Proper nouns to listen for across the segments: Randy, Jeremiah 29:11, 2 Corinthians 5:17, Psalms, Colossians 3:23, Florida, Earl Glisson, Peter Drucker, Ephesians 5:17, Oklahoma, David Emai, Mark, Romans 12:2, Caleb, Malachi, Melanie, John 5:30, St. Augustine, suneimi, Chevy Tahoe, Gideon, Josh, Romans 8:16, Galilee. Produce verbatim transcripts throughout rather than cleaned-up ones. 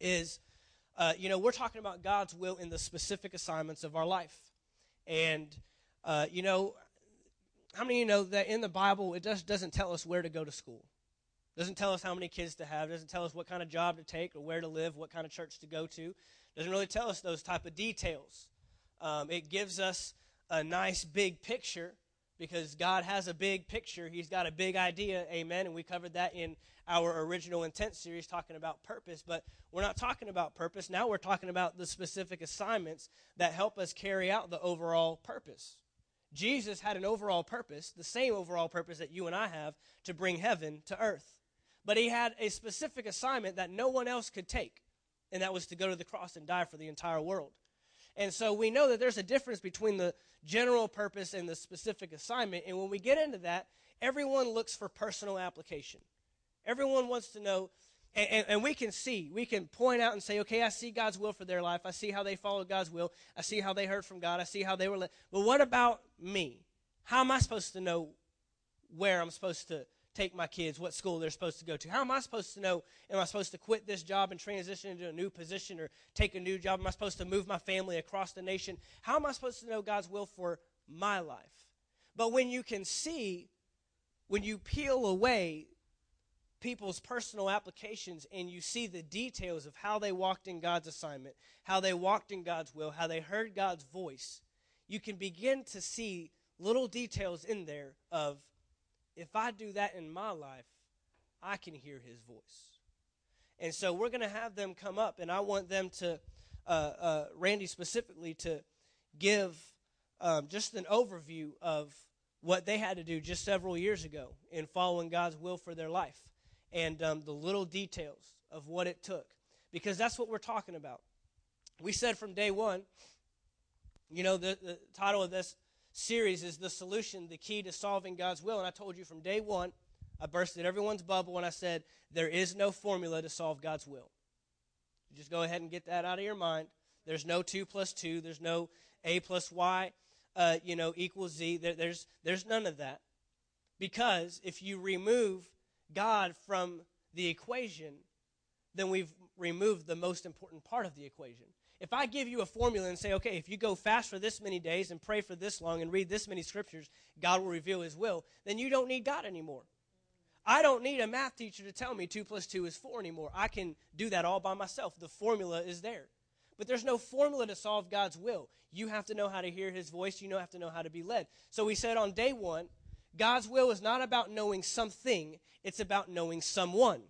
is, uh, you know, we're talking about God's will in the specific assignments of our life. And, uh, you know, how many of you know that in the Bible, it just doesn't tell us where to go to school? Doesn't tell us how many kids to have. Doesn't tell us what kind of job to take or where to live, what kind of church to go to. Doesn't really tell us those type of details. Um, it gives us a nice big picture because God has a big picture. He's got a big idea, amen, and we covered that in our original intent series talking about purpose. But we're not talking about purpose. Now we're talking about the specific assignments that help us carry out the overall purpose. Jesus had an overall purpose, the same overall purpose that you and I have, to bring heaven to earth. But he had a specific assignment that no one else could take, and that was to go to the cross and die for the entire world. And so we know that there's a difference between the general purpose and the specific assignment, and when we get into that, everyone looks for personal application. Everyone wants to know, and, and, and we can see, we can point out and say, okay, I see God's will for their life. I see how they followed God's will. I see how they heard from God. I see how they were led. But what about me? How am I supposed to know where I'm supposed to take my kids, what school they're supposed to go to? How am I supposed to know, am I supposed to quit this job and transition into a new position or take a new job? Am I supposed to move my family across the nation? How am I supposed to know God's will for my life? But when you can see, when you peel away people's personal applications and you see the details of how they walked in God's assignment, how they walked in God's will, how they heard God's voice, you can begin to see little details in there of, if I do that in my life, I can hear his voice. And so we're going to have them come up, and I want them to, uh, uh, Randy specifically, to give um, just an overview of what they had to do just several years ago in following God's will for their life and um, the little details of what it took, because that's what we're talking about. We said from day one, you know, the, the title of this series is The Solution, the Key to Solving God's Will. And I told you from day one, I bursted everyone's bubble and I said, there is no formula to solve God's will. You just go ahead and get that out of your mind. There's no two plus two. There's no A plus Y, uh, you know, equals Z. There, there's, there's none of that. Because if you remove God from the equation, then we've removed the most important part of the equation. If I give you a formula and say, okay, if you go fast for this many days and pray for this long and read this many scriptures, God will reveal his will, then you don't need God anymore. I don't need a math teacher to tell me two plus two is four anymore. I can do that all by myself. The formula is there. But there's no formula to solve God's will. You have to know how to hear his voice. You have to know how to be led. So we said on day one, God's will is not about knowing something. It's about knowing someone.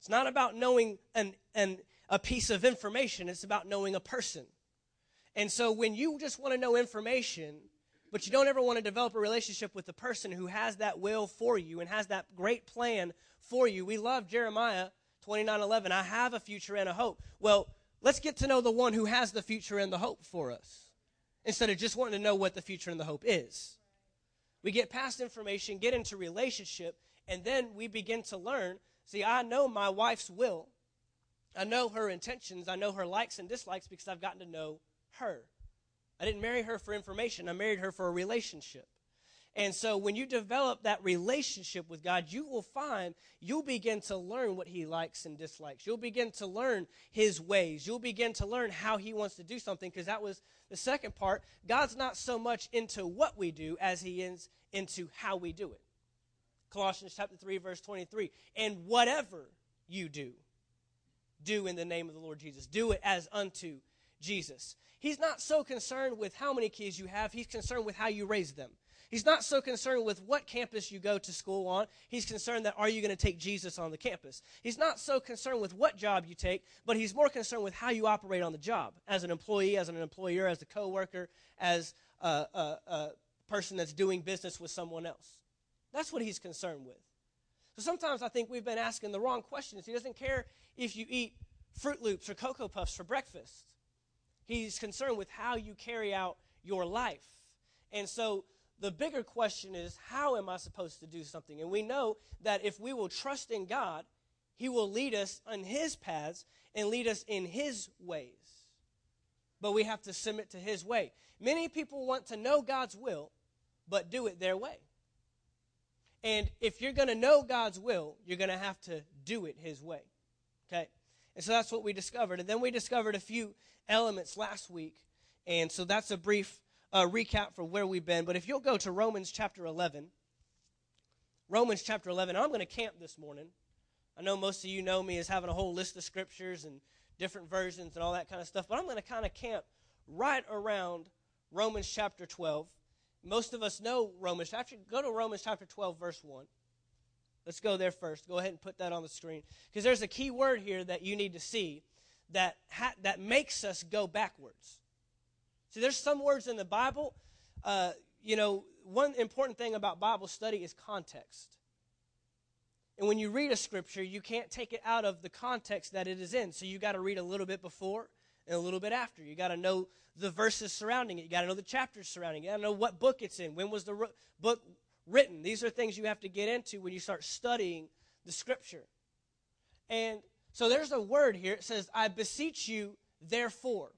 It's not about knowing an an a piece of information. It's about knowing a person. And so when you just want to know information, but you don't ever want to develop a relationship with the person who has that will for you and has that great plan for you. We love Jeremiah twenty-nine eleven. I have a future and a hope. Well, let's get to know the one who has the future and the hope for us instead of just wanting to know what the future and the hope is. We get past information, get into relationship, and then we begin to learn. See, I know my wife's will. I know her intentions. I know her likes and dislikes because I've gotten to know her. I didn't marry her for information. I married her for a relationship. And so when you develop that relationship with God, you will find you'll begin to learn what he likes and dislikes. You'll begin to learn his ways. You'll begin to learn how he wants to do something, because that was the second part. God's not so much into what we do as he is into how we do it. Colossians chapter three, verse twenty-three, and whatever you do, do in the name of the Lord Jesus. Do it as unto Jesus. He's not so concerned with how many kids you have. He's concerned with how you raise them. He's not so concerned with what campus you go to school on. He's concerned that are you going to take Jesus on the campus. He's not so concerned with what job you take, but he's more concerned with how you operate on the job as an employee, as an employer, as a coworker, as a, a, a person that's doing business with someone else. That's what he's concerned with. So sometimes I think we've been asking the wrong questions. He doesn't care if you eat Fruit Loops or Cocoa Puffs for breakfast. He's concerned with how you carry out your life. And so the bigger question is, how am I supposed to do something? And we know that if we will trust in God, he will lead us on his paths and lead us in his ways. But we have to submit to his way. Many people want to know God's will, but do it their way. And if you're going to know God's will, you're going to have to do it his way, okay? And so that's what we discovered. And then we discovered a few elements last week. And so that's a brief uh, recap for where we've been. But if you'll go to Romans chapter eleven, Romans chapter eleven, I'm going to camp this morning. I know most of you know me as having a whole list of scriptures and different versions and all that kind of stuff, but I'm going to kind of camp right around Romans chapter twelve. Most of us know Romans. Actually, go to Romans chapter twelve, verse one. Let's go there first. Go ahead and put that on the screen, because there's a key word here that you need to see that ha- that makes us go backwards. See, there's some words in the Bible. Uh, you know, one important thing about Bible study is context. And when you read a scripture, you can't take it out of the context that it is in. So you got to read a little bit before and a little bit after. You got to know the verses surrounding it. You got to know the chapters surrounding it. You got to know what book it's in. When was the ro- book written? These are things you have to get into when you start studying the scripture. And so there's a word here. It says, I beseech you, therefore.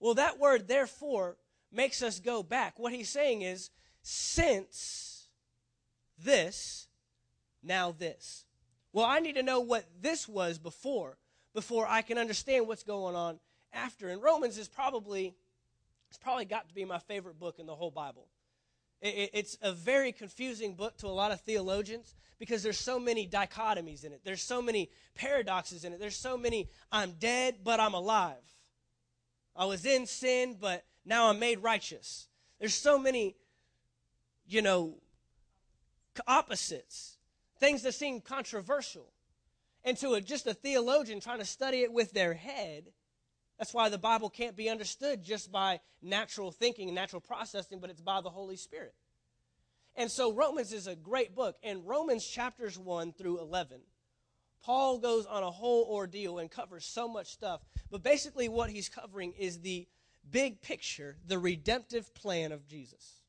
Well, that word, therefore, makes us go back. What he's saying is, since this... now this. Well, I need to know what this was before, before I can understand what's going on after. And Romans is probably, it's probably got to be my favorite book in the whole Bible. It, it's a very confusing book to a lot of theologians because there's so many dichotomies in it. There's so many paradoxes in it. There's so many, I'm dead, but I'm alive. I was in sin, but now I'm made righteous. There's so many, you know, opposites. Things that seem controversial. And to a, just a theologian trying to study it with their head, that's why the Bible can't be understood just by natural thinking and natural processing, but it's by the Holy Spirit. And so Romans is a great book. And Romans chapters one through eleven, Paul goes on a whole ordeal and covers so much stuff. But basically what he's covering is the big picture, the redemptive plan of Jesus.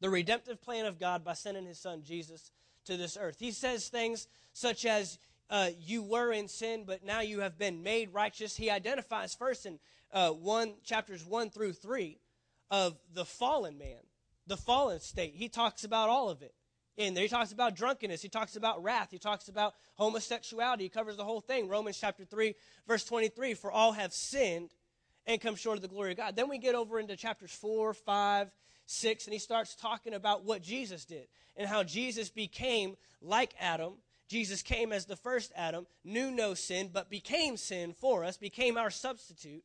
The redemptive plan of God by sending his son Jesus to this earth. He says things such as uh, you were in sin, but now you have been made righteous. He identifies first in uh, one chapters one through three of the fallen man, the fallen state. He talks about all of it in there. He talks about drunkenness. He talks about wrath. He talks about homosexuality. He covers the whole thing. Romans chapter three, verse twenty-three, for all have sinned and come short of the glory of God. Then we get over into chapters four, five, six, and he starts talking about what Jesus did and how Jesus became like Adam. Jesus came as the first Adam, knew no sin, but became sin for us, became our substitute.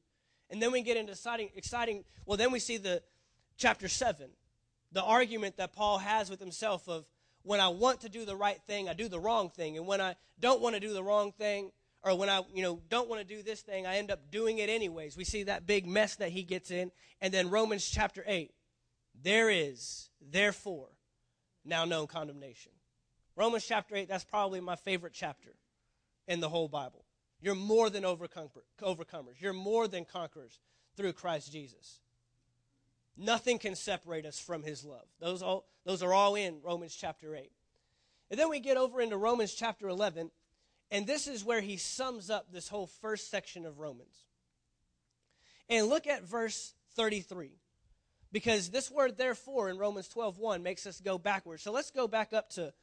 And then we get into exciting, exciting well, then we see the chapter seven, the argument that Paul has with himself of when I want to do the right thing, I do the wrong thing. And when I don't want to do the wrong thing, or when I, you know, don't want to do this thing, I end up doing it anyways. We see that big mess that he gets in. And then Romans chapter eight, there is, therefore, now known condemnation. Romans chapter eight, that's probably my favorite chapter in the whole Bible. You're more than overcomers. You're more than conquerors through Christ Jesus. Nothing can separate us from his love. Those, all, those are all in Romans chapter eight. And then we get over into Romans chapter eleven, and this is where he sums up this whole first section of Romans. And look at verse thirty-three. Because this word, therefore, in Romans twelve one makes us go backwards. So let's go back up to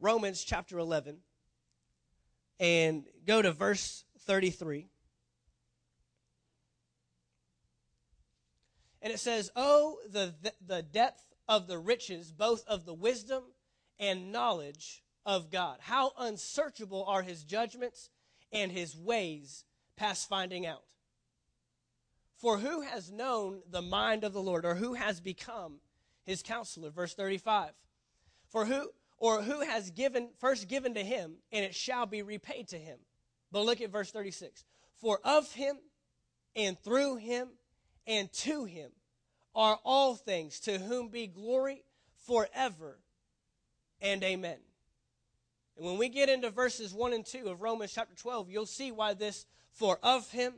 Romans chapter eleven and go to verse thirty-three. And it says, Oh, the, the depth of the riches, both of the wisdom and knowledge of God. How unsearchable are his judgments and his ways past finding out. For who has known the mind of the Lord, or who has become his counselor? Verse thirty-five. For who, or who has given, first given to him, and it shall be repaid to him. But look at verse thirty-six. For of him, and through him, and to him are all things, to whom be glory forever and amen. And when we get into verses one and two of Romans chapter twelve, you'll see why this, for of him,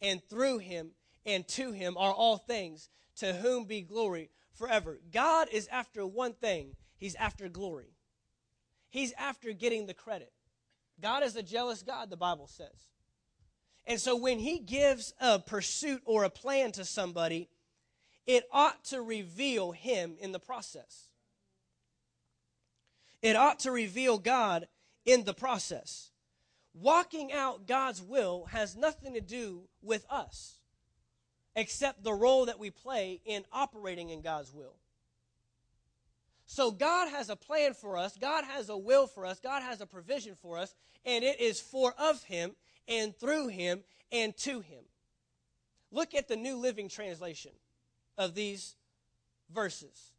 and through him, and to him are all things, to whom be glory forever. God is after one thing. He's after glory. He's after getting the credit. God is a jealous God, the Bible says. And so when he gives a pursuit or a plan to somebody, it ought to reveal him in the process. It ought to reveal God in the process. walking out God's will has nothing to do with us except the role that we play in operating in God's will. So God has a plan for us. God has a will for us. God has a provision for us, and it is for of him and through him and to him. Look at the New Living Translation of these verses.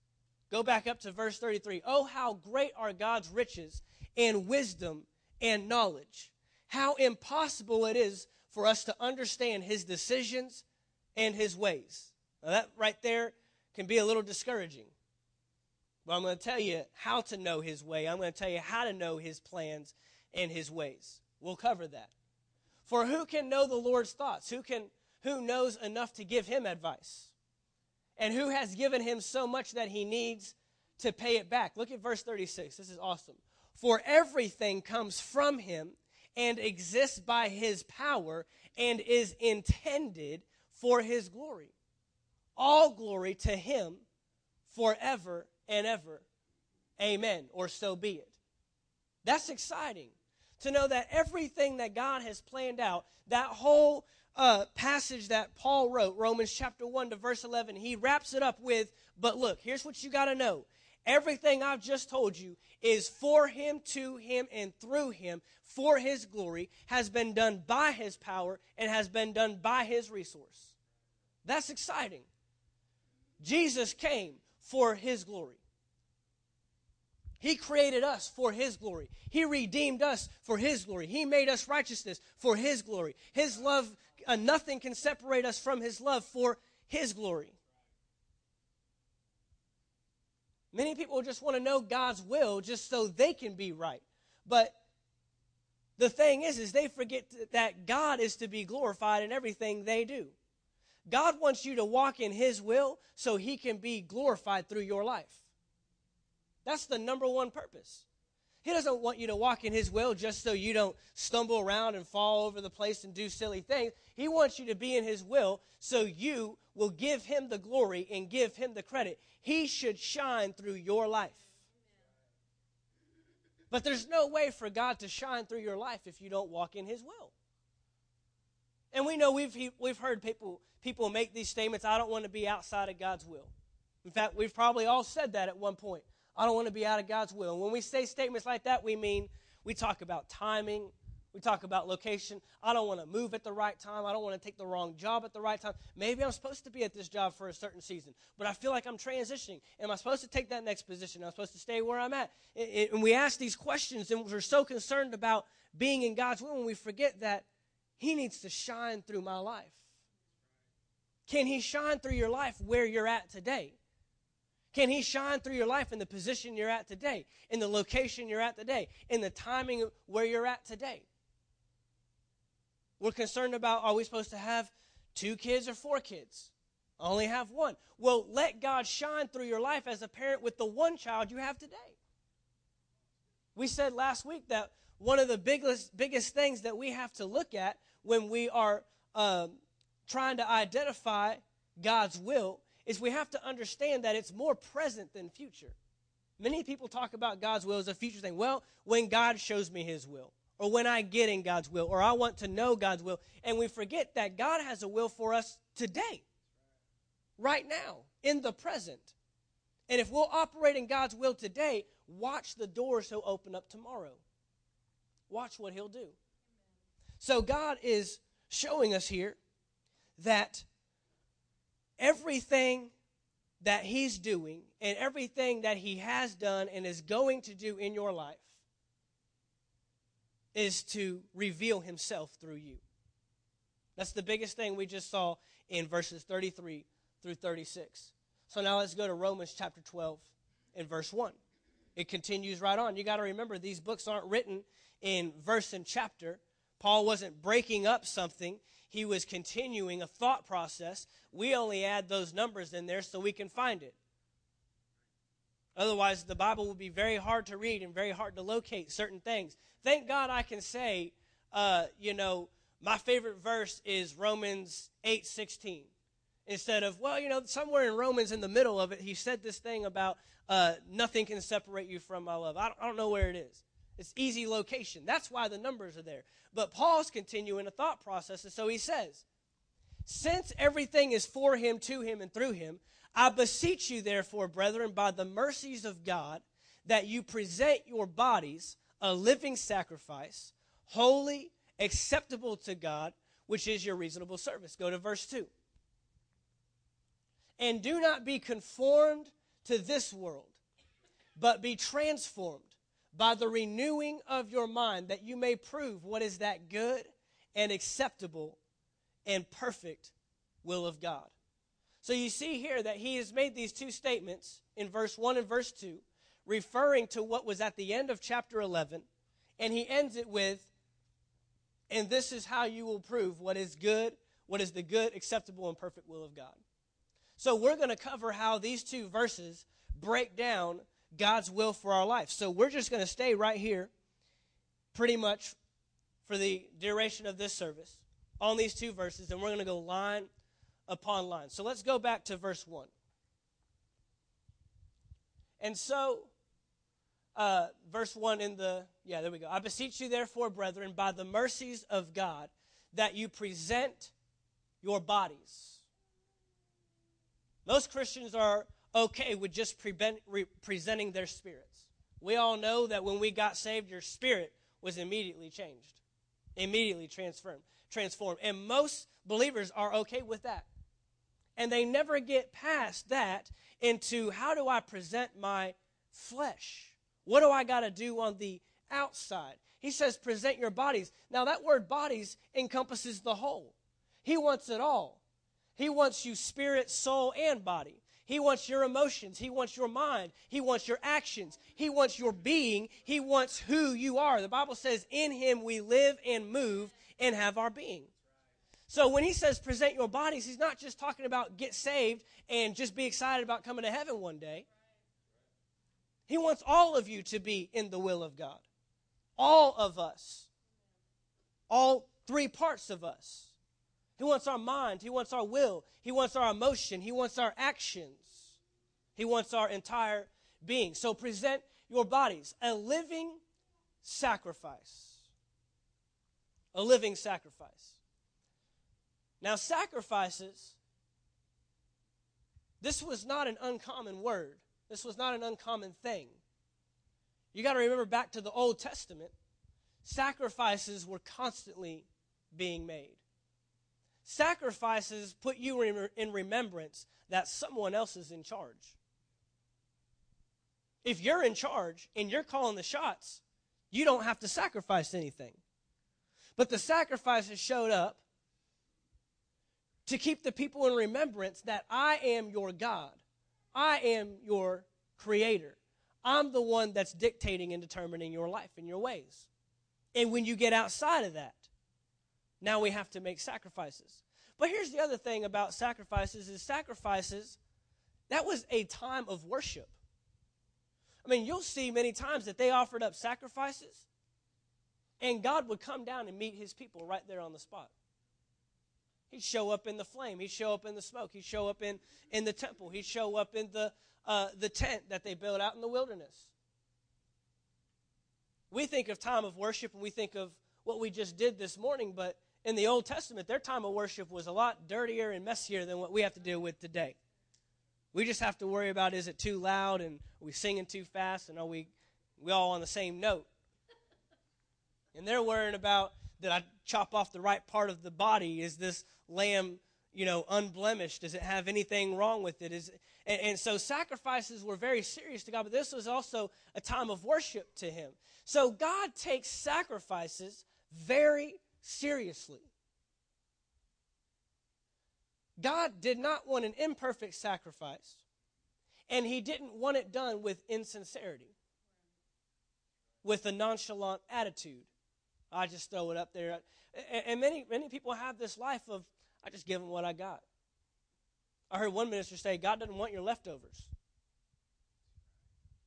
Go back up to verse thirty-three. Oh, how great are God's riches and wisdom and knowledge. How impossible it is for us to understand his decisions and his ways. Now that right there can be a little discouraging. But I'm going to tell you how to know his way. I'm going to tell you how to know his plans and his ways. We'll cover that. For who can know the Lord's thoughts? Who can, who knows enough to give him advice? And who has given him so much that he needs to pay it back? Look at verse thirty-six. This is awesome. For everything comes from him and exists by his power and is intended for his glory. All glory to him forever and ever. Amen, or so be it. That's exciting to know that everything that God has planned out, that whole Uh, passage that Paul wrote, Romans chapter one to verse eleven, he wraps it up with, but look, here's what you got to know. Everything I've just told you is for him, to him, and through him, for his glory, has been done by his power, and has been done by his resource. That's exciting. Jesus came for his glory. He created us for his glory. He redeemed us for his glory. He made us righteousness for his glory. His love, uh, nothing can separate us from his love for his glory. Many people just want to know God's will just so they can be right. But the thing is, is they forget that God is to be glorified in everything they do. God wants you to walk in his will so he can be glorified through your life. That's the number one purpose. He doesn't want you to walk in his will just so you don't stumble around and fall over the place and do silly things. He wants you to be in his will so you will give him the glory and give him the credit. He should shine through your life. But there's no way for God to shine through your life if you don't walk in his will. And we know we've we've heard people people make these statements, I don't want to be outside of God's will. In fact, we've probably all said that at one point. I don't want to be out of God's will. And when we say statements like that, we mean we talk about timing. We talk about location. I don't want to move at the right time. I don't want to take the wrong job at the right time. Maybe I'm supposed to be at this job for a certain season, but I feel like I'm transitioning. Am I supposed to take that next position? Am I supposed to stay where I'm at? And we ask these questions, and we're so concerned about being in God's will, and we forget that he needs to shine through my life. Can he shine through your life where you're at today? Can he shine through your life in the position you're at today, in the location you're at today, in the timing where you're at today? We're concerned about, are we supposed to have two kids or four kids? I only have one. Well, let God shine through your life as a parent with the one child you have today. We said last week that one of the biggest, biggest things that we have to look at when we are um, trying to identify God's will is we have to understand that it's more present than future. Many people talk about God's will as a future thing. Well, when God shows me his will, or when I get in God's will, or I want to know God's will, and we forget that God has a will for us today, right now, in the present. And if we'll operate in God's will today, watch the doors he'll open up tomorrow. Watch what he'll do. So God is showing us here that everything that he's doing and everything that he has done and is going to do in your life is to reveal himself through you. That's the biggest thing we just saw in verses thirty-three through thirty-six. So now let's go to Romans chapter twelve and verse one. It continues right on. You got to remember, these books aren't written in verse and chapter. Paul wasn't breaking up something. He was continuing a thought process. We only add those numbers in there so we can find it. Otherwise, the Bible would be very hard to read and very hard to locate certain things. Thank God I can say, uh, you know, my favorite verse is Romans eight sixteen. Instead of, well, you know, somewhere in Romans in the middle of it, he said this thing about uh, nothing can separate you from my love. I don't, I don't know where it is. It's easy location. That's why the numbers are there. But Paul's continuing a thought process, and so he says, since everything is for him, to him, and through him, I beseech you, therefore, brethren, by the mercies of God, that you present your bodies a living sacrifice, holy, acceptable to God, which is your reasonable service. Go to verse two. And do not be conformed to this world, but be transformed by the renewing of your mind, that you may prove what is that good and acceptable and perfect will of God. So you see here that he has made these two statements in verse one and verse two, referring to what was at the end of chapter eleven, and he ends it with, and this is how you will prove what is good, what is the good, acceptable, and perfect will of God. So we're going to cover how these two verses break down God's will for our life. So we're just going to stay right here pretty much for the duration of this service on these two verses, and we're going to go line upon line. So let's go back to verse one. And so, uh, verse one in the, yeah, there we go. I beseech you, therefore, brethren, by the mercies of God, that you present your bodies. Most Christians are okay with just prevent, re- presenting their spirits. We all know that when we got saved, your spirit was immediately changed, immediately transformed. transformed. And most believers are okay with that. And they never get past that into how do I present my flesh? What do I got to do on the outside? He says present your bodies. Now that word bodies encompasses the whole. He wants it all. He wants you spirit, soul, and body. He wants your emotions. He wants your mind. He wants your actions. He wants your being. He wants who you are. The Bible says in him we live and move and have our being. So when he says present your bodies, he's not just talking about get saved and just be excited about coming to heaven one day. He wants all of you to be in the will of God. All of us. All three parts of us. He wants our mind. He wants our will. He wants our emotion. He wants our actions. He wants our entire being. So present your bodies. A living sacrifice. A living sacrifice. Now, sacrifices, this was not an uncommon word. This was not an uncommon thing. You got to remember back to the Old Testament, sacrifices were constantly being made. Sacrifices put you in remembrance that someone else is in charge. If you're in charge and you're calling the shots, you don't have to sacrifice anything. But the sacrifices showed up to keep the people in remembrance that I am your God. I am your creator. I'm the one that's dictating and determining your life and your ways. And when you get outside of that, now we have to make sacrifices. But here's the other thing about sacrifices is sacrifices, that was a time of worship. I mean, you'll see many times that they offered up sacrifices, and God would come down and meet his people right there on the spot. He'd show up in the flame. He'd show up in the smoke. He'd show up in, in the temple. He'd show up in the uh, the tent that they built out in the wilderness. We think of time of worship, and we think of what we just did this morning, but in the Old Testament, their time of worship was a lot dirtier and messier than what we have to deal with today. We just have to worry about, is it too loud, and are we singing too fast, and are we, we all on the same note? And they're worrying about, did I chop off the right part of the body? Is this lamb, you know, unblemished? Does it have anything wrong with it? Is it? And, and so sacrifices were very serious to God, but this was also a time of worship to him. So God takes sacrifices very seriously. God did not want an imperfect sacrifice, and he didn't want it done with insincerity, with a nonchalant attitude. I just throw it up there. And many many people have this life of, I just give them what I got. I heard one minister say, God doesn't want your leftovers.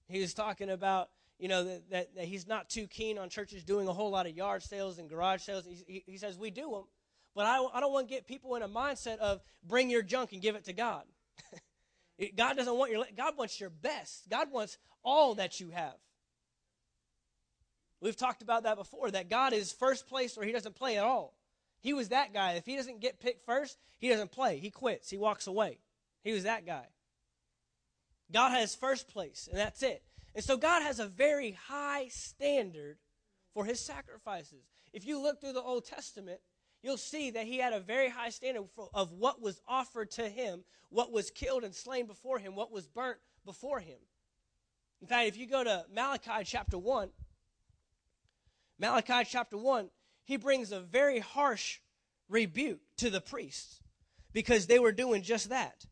He was talking about, you know, that, that, that he's not too keen on churches doing a whole lot of yard sales and garage sales. He, he, he says, we do them, but I, I don't want to get people in a mindset of bring your junk and give it to God. God doesn't want your, God wants your best. God wants all that you have. We've talked about that before, that God is first place or he doesn't play at all. He was that guy. If he doesn't get picked first, he doesn't play. He quits. He walks away. He was that guy. God has first place, and that's it. And so God has a very high standard for his sacrifices. If you look through the Old Testament, you'll see that he had a very high standard for, of what was offered to him, what was killed and slain before him, what was burnt before him. In fact, if you go to Malachi chapter one, Malachi chapter one, he brings a very harsh rebuke to the priests because they were doing just that.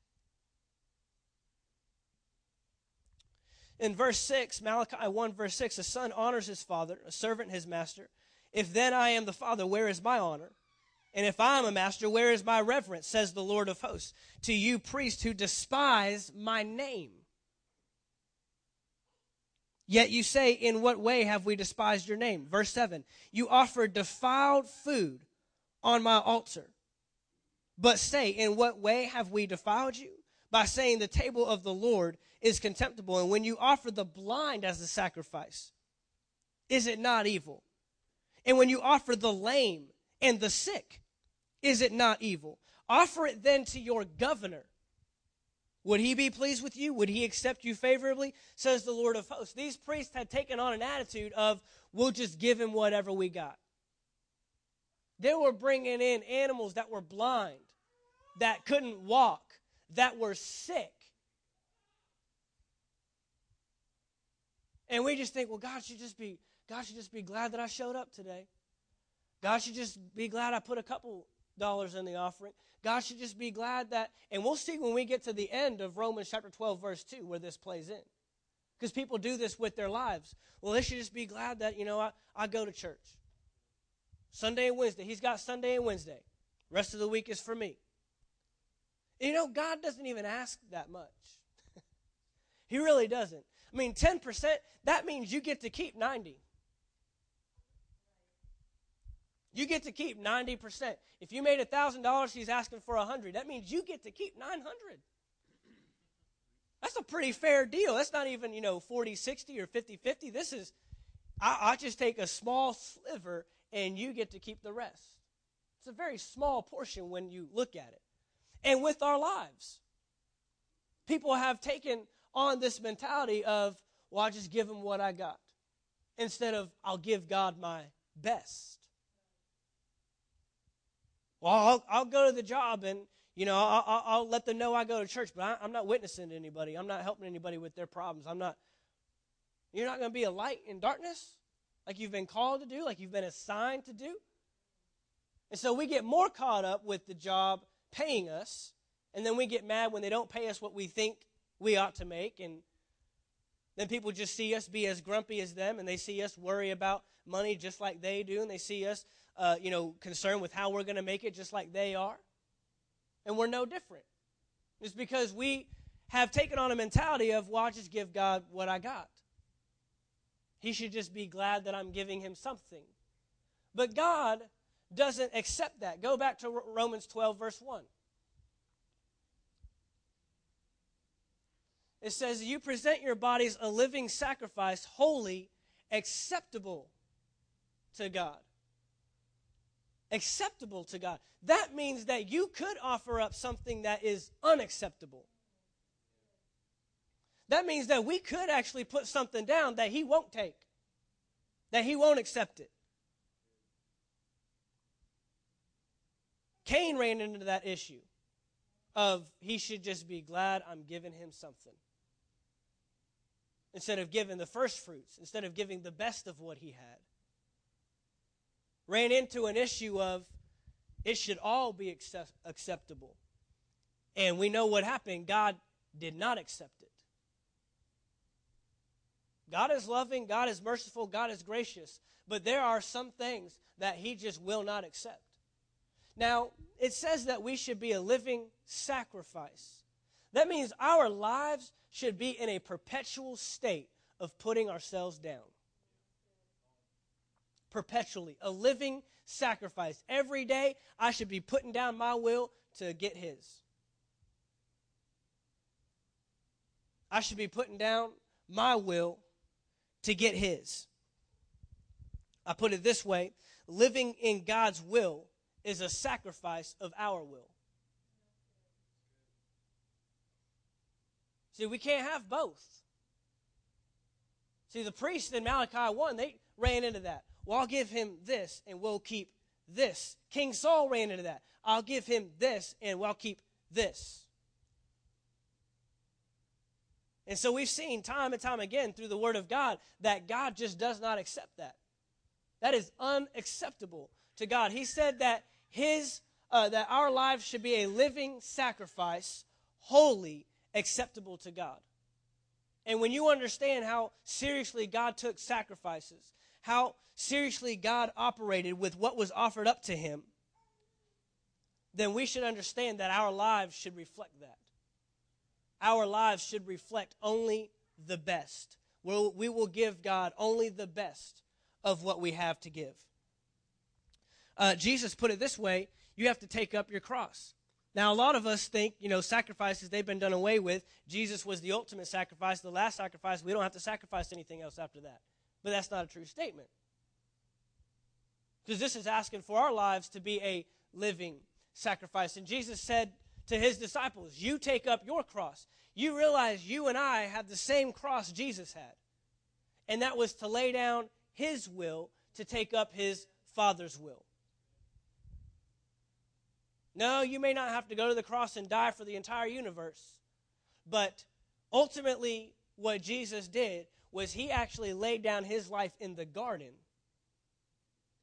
In verse six, Malachi one, verse six, a son honors his father, a servant his master. If then I am the father, where is my honor? And if I am a master, where is my reverence, says the Lord of hosts, to you priests who despise my name. Yet you say, in what way have we despised your name? Verse seven, you offer defiled food on my altar. But say, in what way have we defiled you? By saying the table of the Lord is contemptible. And when you offer the blind as a sacrifice, is it not evil? And when you offer the lame and the sick, is it not evil? Offer it then to your governor. Would he be pleased with you? Would he accept you favorably? Says the Lord of hosts. These priests had taken on an attitude of, we'll just give him whatever we got. They were bringing in animals that were blind, that couldn't walk, that were sick. And we just think, well, God should just be, God should just be glad that I showed up today. God should just be glad I put a couple dollars in the offering. God should just be glad that, and we'll see when we get to the end of Romans chapter twelve, verse two, where this plays in. Because people do this with their lives. Well, they should just be glad that, you know, I, I go to church. Sunday and Wednesday. He's got Sunday and Wednesday. Rest of the week is for me. And you know, God doesn't even ask that much. He really doesn't. I mean, ten percent, that means you get to keep ninety. You get to keep ninety percent. If you made one thousand dollars, he's asking for one hundred dollars. That means you get to keep nine hundred dollars. That's a pretty fair deal. That's not even, you know, forty sixty or fifty fifty. This is, I, I just take a small sliver and you get to keep the rest. It's a very small portion when you look at it. And with our lives, people have taken on this mentality of, well, I'll just give them what I got, instead of, I'll give God my best. Well, I'll, I'll go to the job and, you know, I'll, I'll let them know I go to church, but I, I'm not witnessing to anybody. I'm not helping anybody with their problems. I'm not, you're not going to be a light in darkness like you've been called to do, like you've been assigned to do. And so we get more caught up with the job paying us, and then we get mad when they don't pay us what we think we ought to make, and then people just see us be as grumpy as them, and they see us worry about money just like they do, and they see us Uh, you know, concerned with how we're going to make it just like they are. And we're no different. It's because we have taken on a mentality of, well, I'll just give God what I got. He should just be glad that I'm giving him something. But God doesn't accept that. Go back to Romans twelve, verse one. It says, you present your bodies a living sacrifice, holy, acceptable to God. Acceptable to God. That means that you could offer up something that is unacceptable. That means that we could actually put something down that he won't take, that he won't accept it. Cain ran into that issue of he should just be glad I'm giving him something, instead of giving the first fruits, instead of giving the best of what he had. Ran into an issue of it should all be accept- acceptable. And we know what happened. God did not accept it. God is loving. God is merciful. God is gracious. But there are some things that he just will not accept. Now, it says that we should be a living sacrifice. That means our lives should be in a perpetual state of putting ourselves down. Perpetually, a living sacrifice. Every day, I should be putting down my will to get his. I should be putting down my will to get his. I put it this way: living in God's will is a sacrifice of our will. See, we can't have both. See, the priests in Malachi one, they ran into that. Well, I'll give him this, and we'll keep this. King Saul ran into that. I'll give him this, and we'll keep this. And so we've seen time and time again through the Word of God that God just does not accept that. That is unacceptable to God. He said that his uh, that our lives should be a living sacrifice, holy, acceptable to God. And when you understand how seriously God took sacrifices, how seriously God operated with what was offered up to him, then we should understand that our lives should reflect that. Our lives should reflect only the best. We'll, we will give God only the best of what we have to give. Uh, Jesus put it this way: you have to take up your cross. Now, a lot of us think, you know, sacrifices, they've been done away with. Jesus was the ultimate sacrifice, the last sacrifice. We don't have to sacrifice anything else after that. But that's not a true statement, because this is asking for our lives to be a living sacrifice. And Jesus said to his disciples, you take up your cross. You realize you and I have the same cross Jesus had, and that was to lay down his will to take up his Father's will. No, you may not have to go to the cross and die for the entire universe, but ultimately what Jesus did was he actually laid down his life in the garden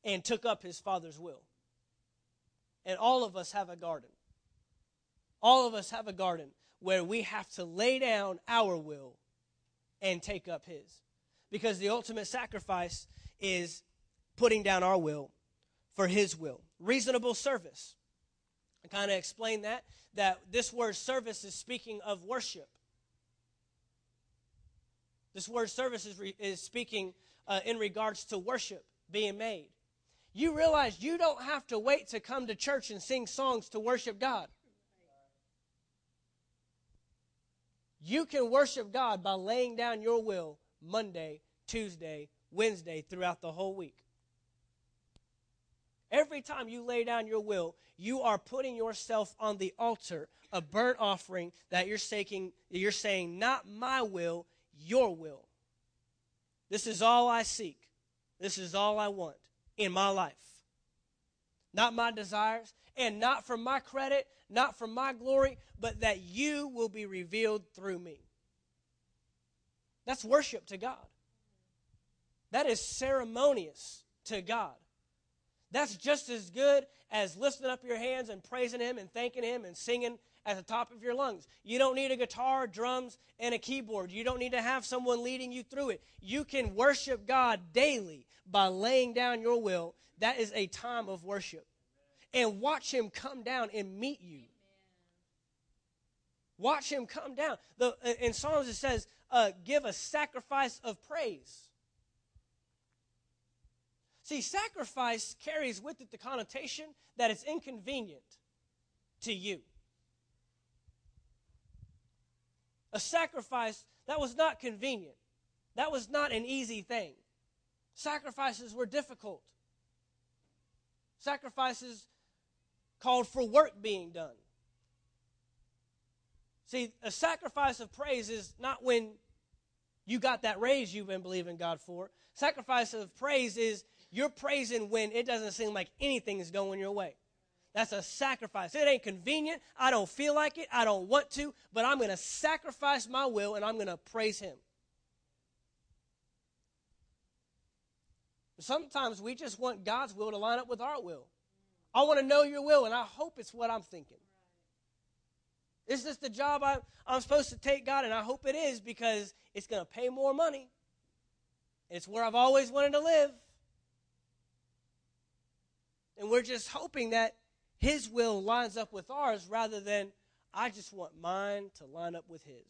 and took up his Father's will. And all of us have a garden. All of us have a garden where we have to lay down our will and take up his. Because the ultimate sacrifice is putting down our will for his will. Reasonable service. I kind of explained that, that this word service is speaking of worship. This word service is, re, is speaking uh, in regards to worship being made. You realize you don't have to wait to come to church and sing songs to worship God. You can worship God by laying down your will Monday, Tuesday, Wednesday, throughout the whole week. Every time you lay down your will, you are putting yourself on the altar, a burnt offering that you're saying, you're saying, not my will, your will. This is all I seek. This is all I want in my life. Not my desires, and not for my credit, not for my glory, but that you will be revealed through me. That's worship to God. That is ceremonious to God. That's just as good as lifting up your hands and praising him and thanking him and singing at the top of your lungs. You don't need a guitar, drums, and a keyboard. You don't need to have someone leading you through it. You can worship God daily by laying down your will. That is a time of worship. And watch him come down and meet you. Watch him come down. The, in Psalms it says, uh, give a sacrifice of praise. See, sacrifice carries with it the connotation that it's inconvenient to you. A sacrifice that was not convenient. That was not an easy thing. Sacrifices were difficult. Sacrifices called for work being done. See, a sacrifice of praise is not when you got that raise you've been believing God for. Sacrifice of praise is you're praising when it doesn't seem like anything is going your way. That's a sacrifice. It ain't convenient. I don't feel like it. I don't want to. But I'm going to sacrifice my will, and I'm going to praise him. Sometimes we just want God's will to line up with our will. I want to know your will, and I hope it's what I'm thinking. Is this the job I, I'm supposed to take, God? And I hope it is, because it's going to pay more money. It's where I've always wanted to live. And we're just hoping that his will lines up with ours, rather than I just want mine to line up with his.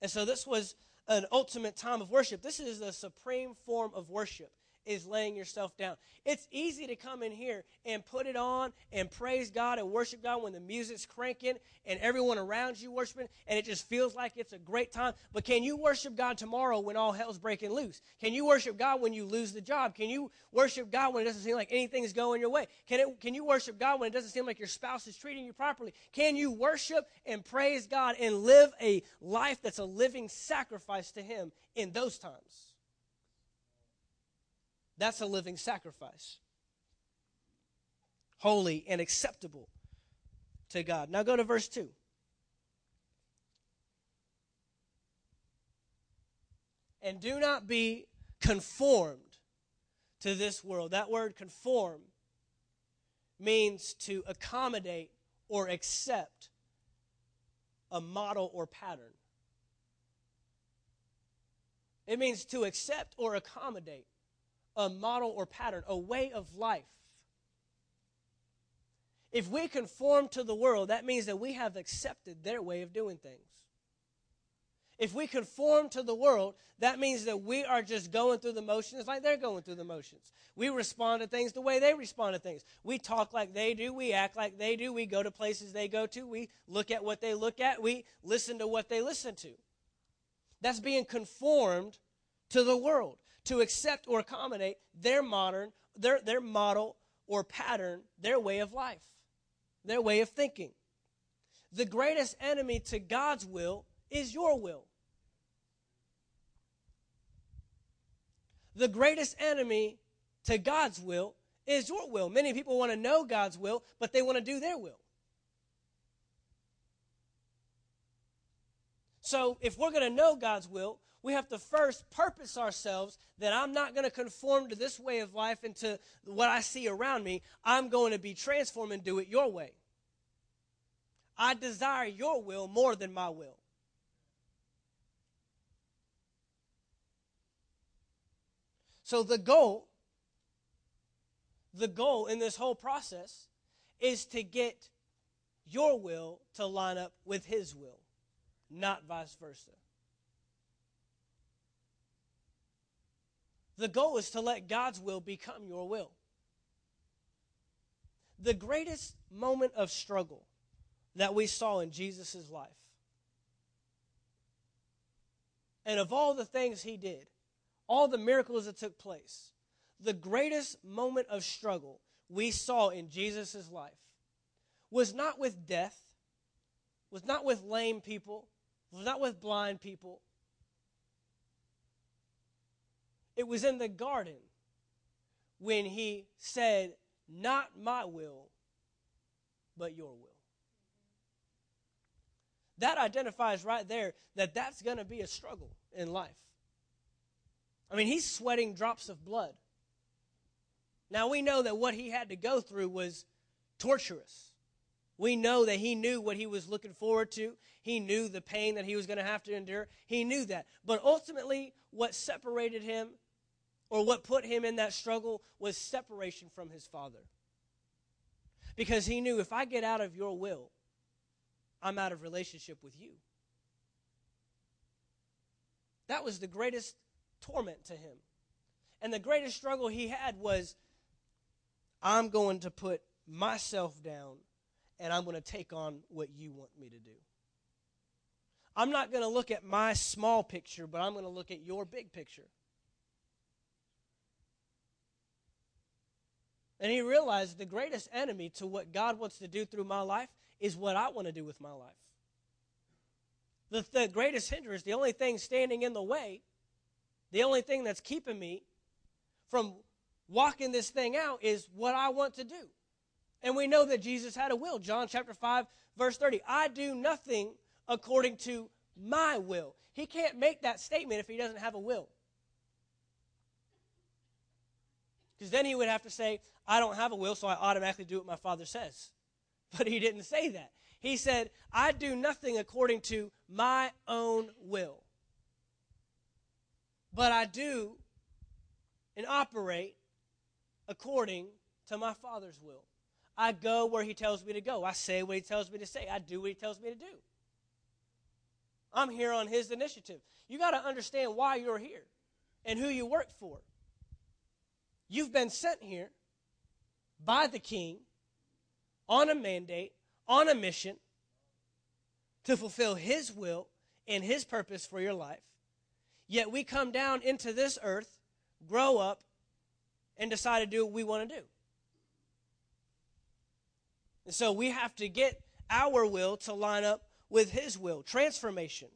And so this was an ultimate time of worship. This is the supreme form of worship. is laying yourself down. It's easy to come in here and put it on and praise God and worship God when the music's cranking and everyone around you worshiping, and it just feels like it's a great time. But can you worship God tomorrow when all hell's breaking loose? Can you worship God when you lose the job? Can you worship God when it doesn't seem like anything is going your way? Can it, can you worship God when it doesn't seem like your spouse is treating you properly? Can you worship and praise God and live a life that's a living sacrifice to Him in those times? That's a living sacrifice, holy and acceptable to God. Now go to verse two. And do not be conformed to this world. That word conform means to accommodate or accept a model or pattern. It means to accept or accommodate a model or pattern, a way of life. If we conform to the world, that means that we have accepted their way of doing things. If we conform to the world, that means that we are just going through the motions like they're going through the motions. We respond to things the way they respond to things. We talk like they do. We act like they do. We go to places they go to. We look at what they look at. We listen to what they listen to. That's being conformed to the world, to accept or accommodate their modern, their, their model or pattern, their way of life, their way of thinking. The greatest enemy to God's will is your will. The greatest enemy to God's will is your will. Many people want to know God's will, but they want to do their will. So if we're going to know God's will, we have to first purpose ourselves that I'm not going to conform to this way of life and to what I see around me. I'm going to be transformed and do it your way. I desire your will more than my will. So the goal, the goal in this whole process is to get your will to line up with His will, not vice versa. The goal is to let God's will become your will. The greatest moment of struggle that we saw in Jesus' life, and of all the things He did, all the miracles that took place, the greatest moment of struggle we saw in Jesus' life was not with death, was not with lame people, was not with blind people. It was in the garden when He said, "Not my will, but your will." That identifies right there that that's going to be a struggle in life. I mean, He's sweating drops of blood. Now, we know that what He had to go through was torturous. We know that He knew what He was looking forward to. He knew the pain that He was going to have to endure. He knew that. But ultimately, what separated Him, or what put Him in that struggle, was separation from His Father. Because He knew, if I get out of your will, I'm out of relationship with you. That was the greatest torment to Him. And the greatest struggle He had was, I'm going to put myself down and I'm going to take on what you want me to do. I'm not going to look at my small picture, but I'm going to look at your big picture. And He realized the greatest enemy to what God wants to do through my life is what I want to do with my life. The, the greatest hindrance, the only thing standing in the way, the only thing that's keeping me from walking this thing out is what I want to do. And we know that Jesus had a will. John chapter five, verse thirty. I do nothing according to my will. He can't make that statement if He doesn't have a will. Because then He would have to say, I don't have a will, so I automatically do what my Father says. But He didn't say that. He said, I do nothing according to my own will, but I do and operate according to my Father's will. I go where He tells me to go. I say what He tells me to say. I do what He tells me to do. I'm here on His initiative. You got to understand why you're here and who you work for. You've been sent here by the king on a mandate, on a mission to fulfill his will and his purpose for your life. Yet we come down into this earth, grow up, and decide to do what we want to do. And so we have to get our will to line up with his will. Transformation.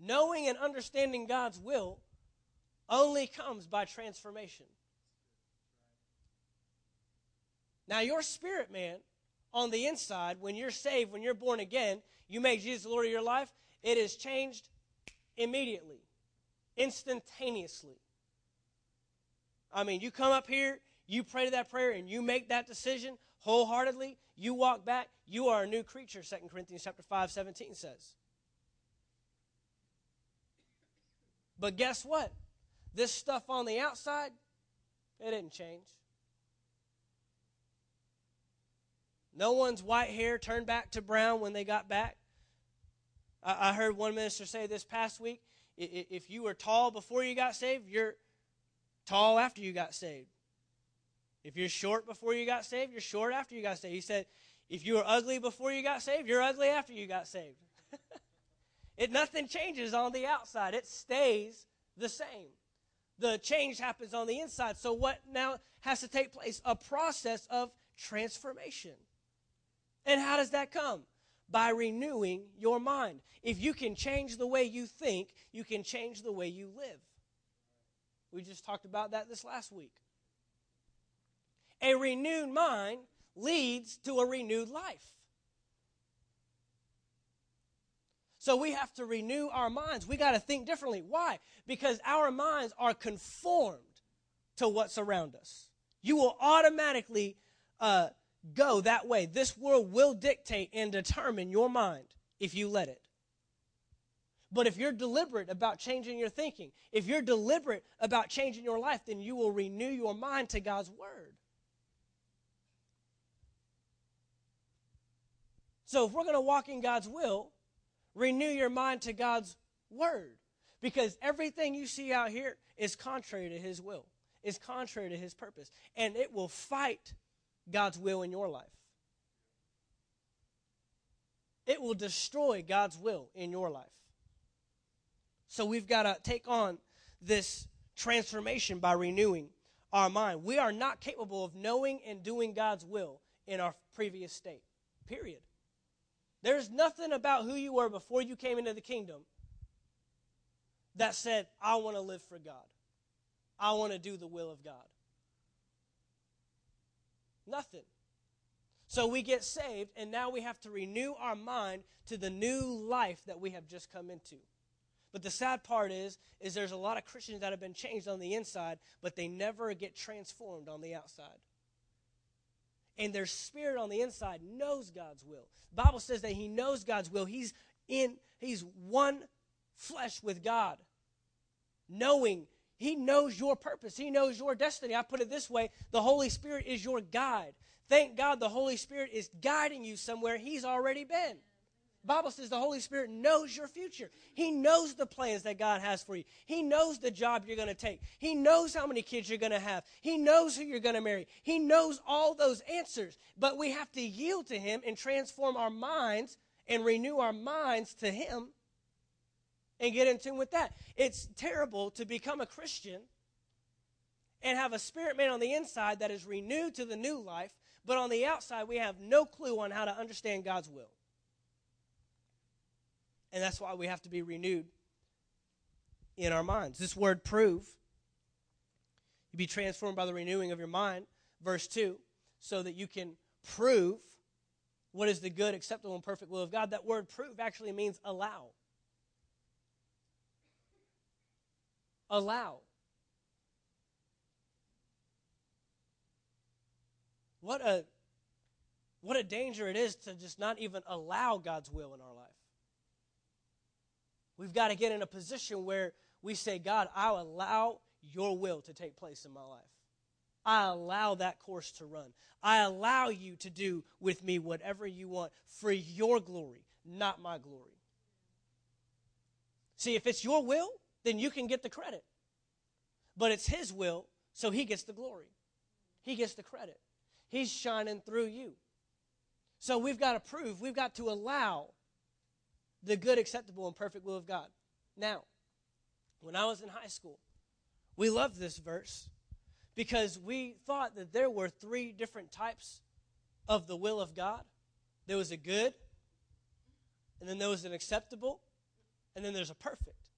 Knowing and understanding God's will only comes by transformation. Now, your spirit man on the inside, when you're saved, when you're born again, you make Jesus the Lord of your life, it is changed immediately, instantaneously. I mean, you come up here, you pray that prayer, and you make that decision wholeheartedly. You walk back, you are a new creature, Second Corinthians chapter five, seventeen says. But guess what? This stuff on the outside, it didn't change. No one's white hair turned back to brown when they got back. I, I heard one minister say this past week, if you were tall before you got saved, you're tall after you got saved. If you're short before you got saved, you're short after you got saved. He said, if you were ugly before you got saved, you're ugly after you got saved. It nothing changes on the outside. It stays the same. The change happens on the inside. So what now has to take place? A process of transformation. And how does that come? By renewing your mind. If you can change the way you think, you can change the way you live. We just talked about that this last week. A renewed mind leads to a renewed life. So we have to renew our minds. We got to think differently. Why? Because our minds are conformed to what's around us. You will automatically uh, go that way. This world will dictate and determine your mind if you let it. But if you're deliberate about changing your thinking, if you're deliberate about changing your life, then you will renew your mind to God's word. So if we're going to walk in God's will, renew your mind to God's word, because everything you see out here is contrary to his will, is contrary to his purpose, and it will fight God's will in your life. It will destroy God's will in your life. So we've got to take on this transformation by renewing our mind. We are not capable of knowing and doing God's will in our previous state, period. There's nothing about who you were before you came into the kingdom that said, I want to live for God. I want to do the will of God. Nothing. So we get saved, and now we have to renew our mind to the new life that we have just come into. But the sad part is, is there's a lot of Christians that have been changed on the inside, but they never get transformed on the outside. And their spirit on the inside knows God's will. The Bible says that he knows God's will. He's in, he's one flesh with God. Knowing, he knows your purpose. He knows your destiny. I put it this way, the Holy Spirit is your guide. Thank God the Holy Spirit is guiding you somewhere he's already been. The Bible says the Holy Spirit knows your future. He knows the plans that God has for you. He knows the job you're going to take. He knows how many kids you're going to have. He knows who you're going to marry. He knows all those answers. But we have to yield to him and transform our minds and renew our minds to him and get in tune with that. It's terrible to become a Christian and have a spirit man on the inside that is renewed to the new life, but on the outside we have no clue on how to understand God's will. And that's why we have to be renewed in our minds. This word prove, you be transformed by the renewing of your mind, verse two, so that you can prove what is the good, acceptable, and perfect will of God. That word prove actually means allow. Allow. What a, what a danger it is to just not even allow God's will in our life. We've got to get in a position where we say, God, I'll allow your will to take place in my life. I allow that course to run. I allow you to do with me whatever you want for your glory, not my glory. See, if it's your will, then you can get the credit. But it's his will, So he gets the glory. He gets the credit. He's shining through you. So we've got to prove, we've got to allow the good, acceptable, and perfect will of God. Now, when I was in high school, we loved this verse because we thought that there were three different types of the will of God. There was a good, and then there was an acceptable, and then there's a perfect.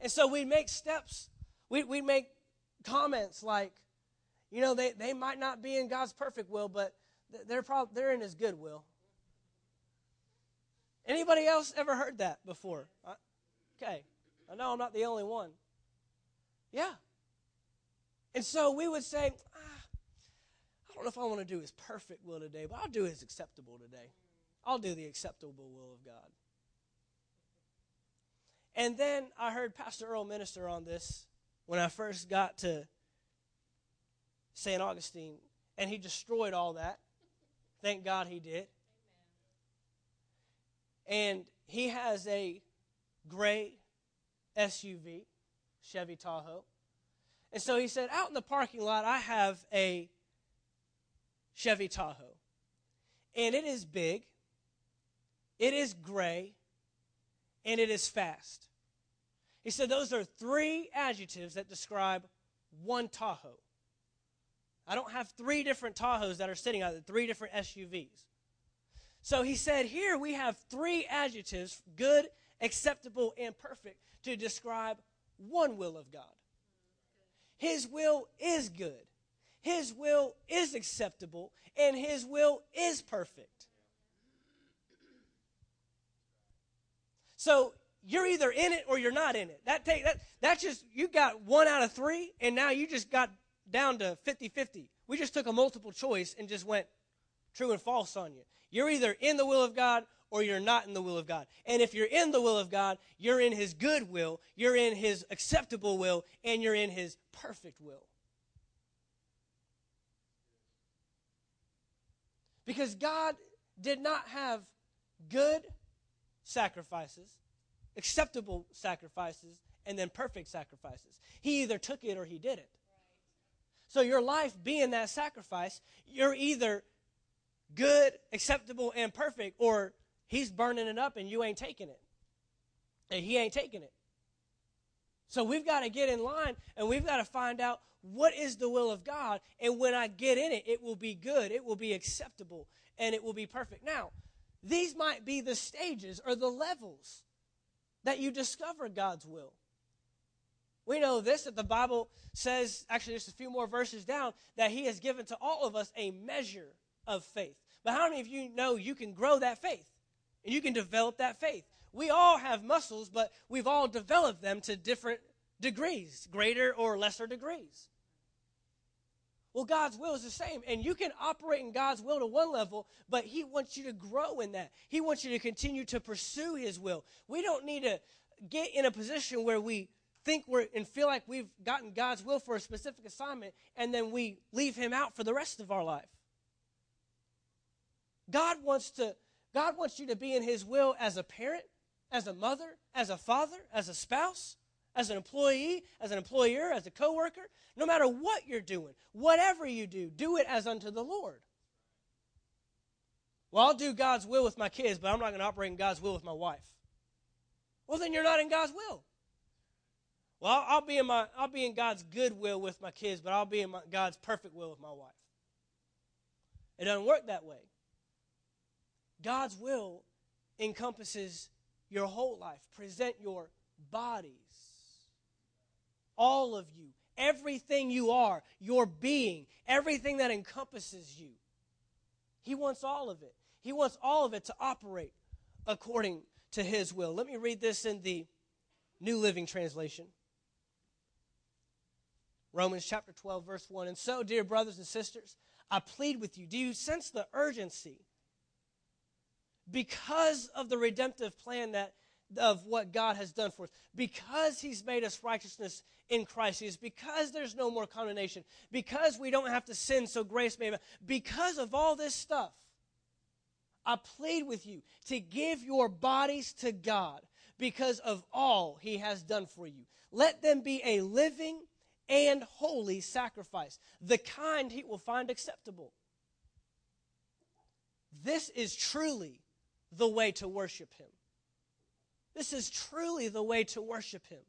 And so we'd make steps. We'd, we'd make comments like, you know, they, they might not be in God's perfect will, but they're probably they're in His good will. Anybody else ever heard that before? I, okay, I know I'm not the only one. Yeah. And so we would say, ah, I don't know if I want to do His perfect will today, but I'll do His acceptable today. I'll do the acceptable will of God. And then I heard Pastor Earl minister on this when I first got to Saint Augustine, and he destroyed all that. Thank God he did. Amen. And he has a gray S U V, Chevy Tahoe. And so he said, out in the parking lot, I have a Chevy Tahoe. And it is big, it is gray, and it is fast. He said those are three adjectives that describe one Tahoe. I don't have three different Tahoes that are sitting out there, three different S U Vs. So he said here we have three adjectives, good, acceptable, and perfect, to describe one will of God. His will is good. His will is acceptable, and His will is perfect. So you're either in it or you're not in it. That take that that just, you got one out of three, and now you just got down to fifty-fifty. We just took a multiple choice and just went true and false on you. You're either in the will of God or you're not in the will of God. And if you're in the will of God, you're in His good will, you're in His acceptable will, and you're in His perfect will. Because God did not have good sacrifices, acceptable sacrifices, and then perfect sacrifices. He either took it or He didn't. Right. So your life being that sacrifice, you're either good, acceptable, and perfect, or He's burning it up and you ain't taking it. And He ain't taking it. So we've got to get in line and we've got to find out what is the will of God, and when I get in it, it will be good, it will be acceptable, and it will be perfect. Now, these might be the stages or the levels that you discover God's will. We know this, that the Bible says, actually just a few more verses down, that He has given to all of us a measure of faith. But how many of you know you can grow that faith and you can develop that faith? We all have muscles, but we've all developed them to different degrees, greater or lesser degrees. Well, God's will is the same, and you can operate in God's will to one level, but He wants you to grow in that. He wants you to continue to pursue His will. We don't need to get in a position where we think we're and feel like we've gotten God's will for a specific assignment, and then we leave Him out for the rest of our life. God wants to, God wants you to be in His will as a parent, as a mother, as a father, as a spouse, as an employee, as an employer, as a coworker. No matter what you're doing, whatever you do, do it as unto the Lord. Well, I'll do God's will with my kids, but I'm not going to operate in God's will with my wife. Well, then you're not in God's will. Well, I'll be in my, I'll be in God's good will with my kids, but I'll be in my, God's perfect will with my wife. It doesn't work that way. God's will encompasses your whole life. Present your bodies, all of you, everything you are, your being, everything that encompasses you. He wants all of it. He wants all of it to operate according to His will. Let me read this in the New Living Translation. Romans chapter twelve, verse one. And so, dear brothers and sisters, I plead with you. Do you sense the urgency? Because of the redemptive plan that of what God has done for us, because He's made us righteousness in Christ Jesus, because there's no more condemnation, because we don't have to sin so grace may be, because of all this stuff, I plead with you to give your bodies to God because of all He has done for you. Let them be a living and holy sacrifice, the kind he will find acceptable. This is truly the way to worship him. This is truly the way to worship him.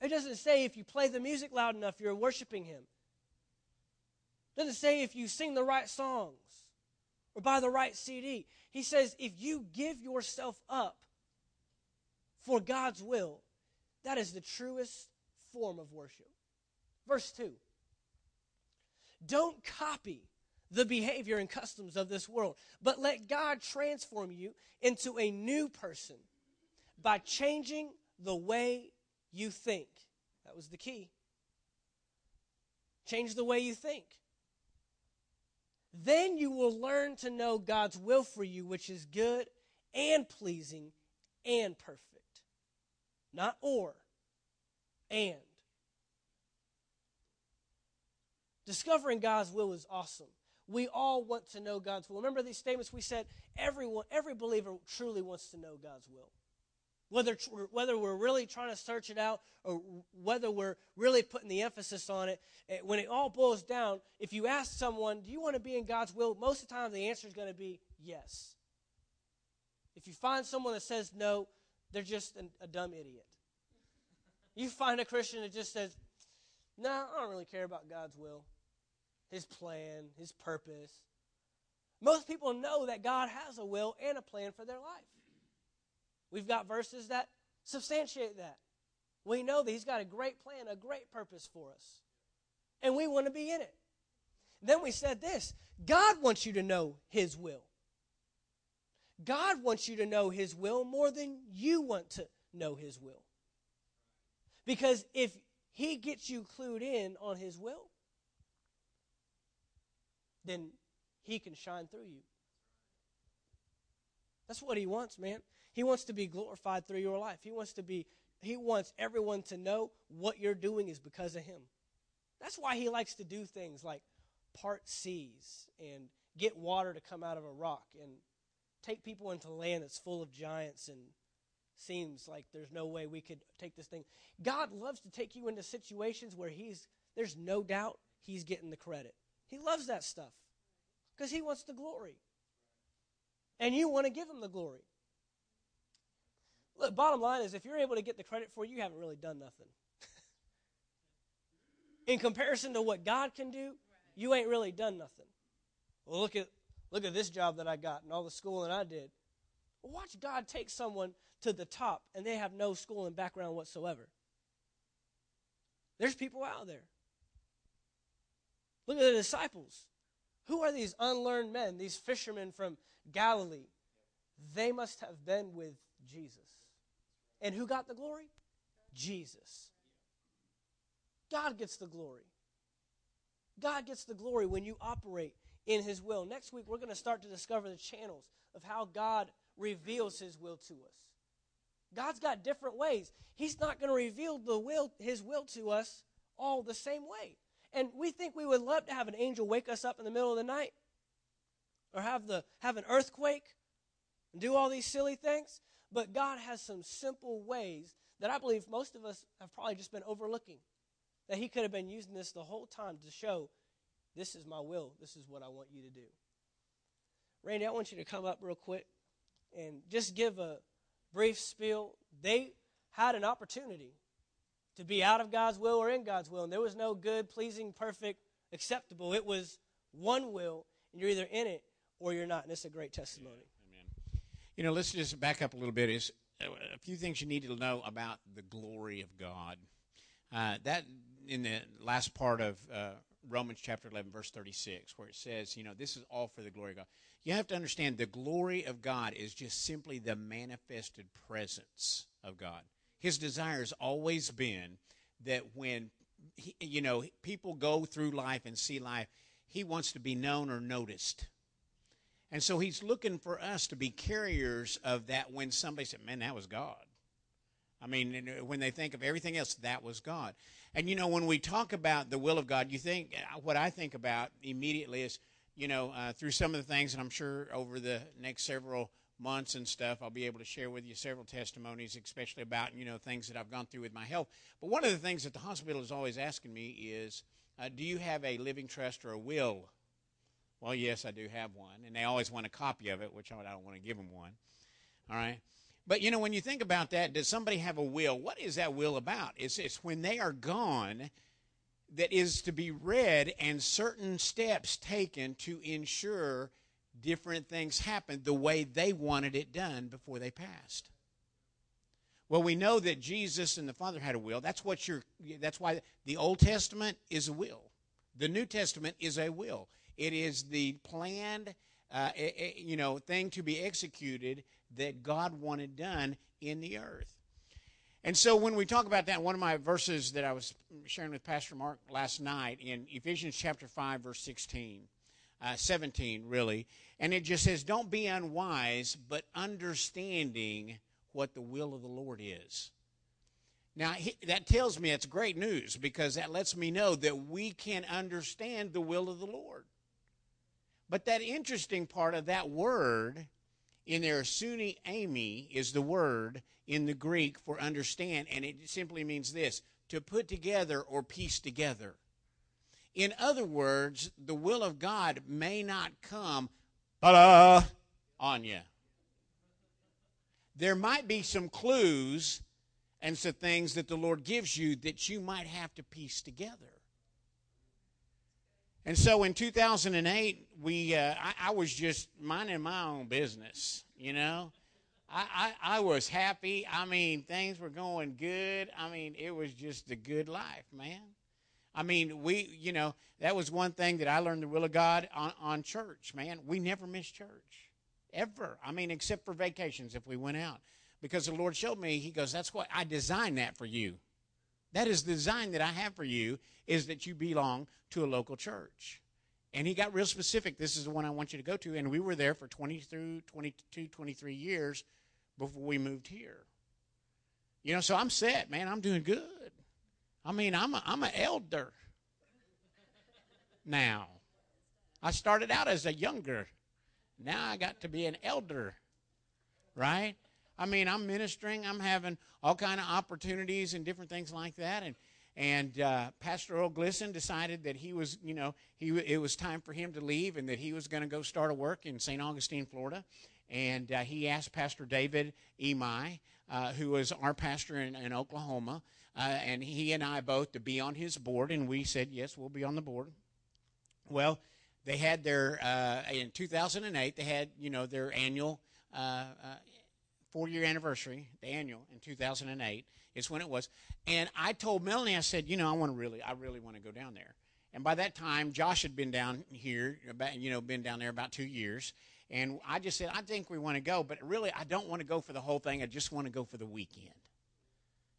It doesn't say if you play the music loud enough, you're worshiping him. It doesn't say if you sing the right songs or buy the right C D. He says if you give yourself up for God's will, that is the truest form of worship. Verse two. Don't copy the behavior and customs of this world, but let God transform you into a new person by changing the way you think. That was the key. Change the way you think. Then you will learn to know God's will for you, which is good and pleasing and perfect. Not or, and. Discovering God's will is awesome. We all want to know God's will. Remember these statements we said? Everyone, every believer truly wants to know God's will. Whether, whether we're really trying to search it out or whether we're really putting the emphasis on it, when it all boils down, if you ask someone, do you want to be in God's will? Most of the time the answer is going to be yes. If you find someone that says no, they're just an, a dumb idiot. You find a Christian that just says, no, nah, I don't really care about God's will, his plan, his purpose. Most people know that God has a will and a plan for their life. We've got verses that substantiate that. We know that he's got a great plan, a great purpose for us, and we want to be in it. Then we said this, God wants you to know his will. God wants you to know his will more than you want to know his will. Because if he gets you clued in on his will, then he can shine through you. That's what he wants, man. He wants to be glorified through your life. He wants to be, he wants everyone to know what you're doing is because of him. That's why he likes to do things like part seas and get water to come out of a rock and take people into land that's full of giants and seems like there's no way we could take this thing. God loves to take you into situations where he's, there's no doubt he's getting the credit. He loves that stuff because he wants the glory. And you want to give him the glory. Look, bottom line is if you're able to get the credit for it, you haven't really done nothing. In comparison to what God can do, you ain't really done nothing. Well, look at Look at this job that I got and all the schooling I did. Watch God take someone to the top and they have no schooling background whatsoever. There's people out there. Look at the disciples. Who are these unlearned men, these fishermen from Galilee? They must have been with Jesus. And who got the glory? Jesus. God gets the glory. God gets the glory when you operate in his will. Next week, we're going to start to discover the channels of how God reveals his will to us. God's got different ways. He's not going to reveal the will, his will to us all the same way. And we think we would love to have an angel wake us up in the middle of the night or have the have an earthquake and do all these silly things. But God has some simple ways that I believe most of us have probably just been overlooking, that he could have been using this the whole time to show, this is my will. This is what I want you to do. Randy, I want you to come up real quick and just give a brief spiel. They had an opportunity to be out of God's will or in God's will, and there was no good, pleasing, perfect, acceptable. It was one will, and you're either in it or you're not, and it's a great testimony. Yeah, amen. You know, let's just back up a little bit. It's a few things you need to know about the glory of God. Uh, that in the last part of uh, Romans chapter eleven, verse thirty-six, where it says, you know, this is all for the glory of God. You have to understand the glory of God is just simply the manifested presence of God. His desire has always been that when, he, you know, people go through life and see life, he wants to be known or noticed. And so he's looking for us to be carriers of that when somebody said, man, that was God. I mean, when they think of everything else, that was God. And, you know, when we talk about the will of God, you think what I think about immediately is, you know, uh, through some of the things, and I'm sure over the next several months and stuff, I'll be able to share with you several testimonies, especially about, you know, things that I've gone through with my health. But one of the things that the hospital is always asking me is, uh, do you have a living trust or a will? Well, yes, I do have one, and they always want a copy of it, which I don't want to give them one, all right? But, you know, when you think about that, does somebody have a will? What is that will about? It's, it's when they are gone that is to be read and certain steps taken to ensure different things happen the way they wanted it done before they passed. Well, we know that Jesus and the Father had a will. That's what your. That's why the Old Testament is a will. The New Testament is a will. It is the planned, uh, you know, thing to be executed that God wanted done in the earth. And so when we talk about that, one of my verses that I was sharing with Pastor Mark last night in Ephesians chapter five, verse sixteen, uh, seventeen, really, and it just says, don't be unwise, but understanding what the will of the Lord is. Now, he, that tells me it's great news, because that lets me know that we can understand the will of the Lord. But that interesting part of that word in there, suneimi, is the word in the Greek for understand, and it simply means this, to put together or piece together. In other words, the will of God may not come ta-da, on you. There might be some clues and some things that the Lord gives you that you might have to piece together. And so in two thousand eight, we uh, I, I was just minding my own business, you know. I, I, I was happy. I mean, things were going good. I mean, it was just a good life, man. I mean, we, you know, that was one thing that I learned the will of God on, on church, man. We never missed church, ever. I mean, except for vacations if we went out. Because the Lord showed me, he goes, that's what I designed that for you. That is the design that I have for you, is that you belong to a local church. And he got real specific. This is the one I want you to go to. And we were there for twenty through twenty-two, twenty-three years before we moved here. You know, so I'm set, man. I'm doing good. I mean, I'm a, I'm an elder now. I started out as a younger. Now I got to be an elder, right? I mean, I'm ministering. I'm having all kind of opportunities and different things like that. And and uh, Pastor Earl Glisson decided that he was, you know, he it was time for him to leave, and that he was going to go start a work in Saint Augustine, Florida. And uh, he asked Pastor David Emai, uh, who was our pastor in, in Oklahoma, uh, and he and I both to be on his board. And we said, yes, we'll be on the board. Well, they had their uh, in two thousand eight. They had, you know, their annual. Uh, uh, four-year anniversary, the annual, in two thousand eight is when it was. And I told Melanie, I said, you know, I want to really, I really want to go down there. And by that time, Josh had been down here, about, you know, been down there about two years. And I just said, I think we want to go, but really I don't want to go for the whole thing. I just want to go for the weekend.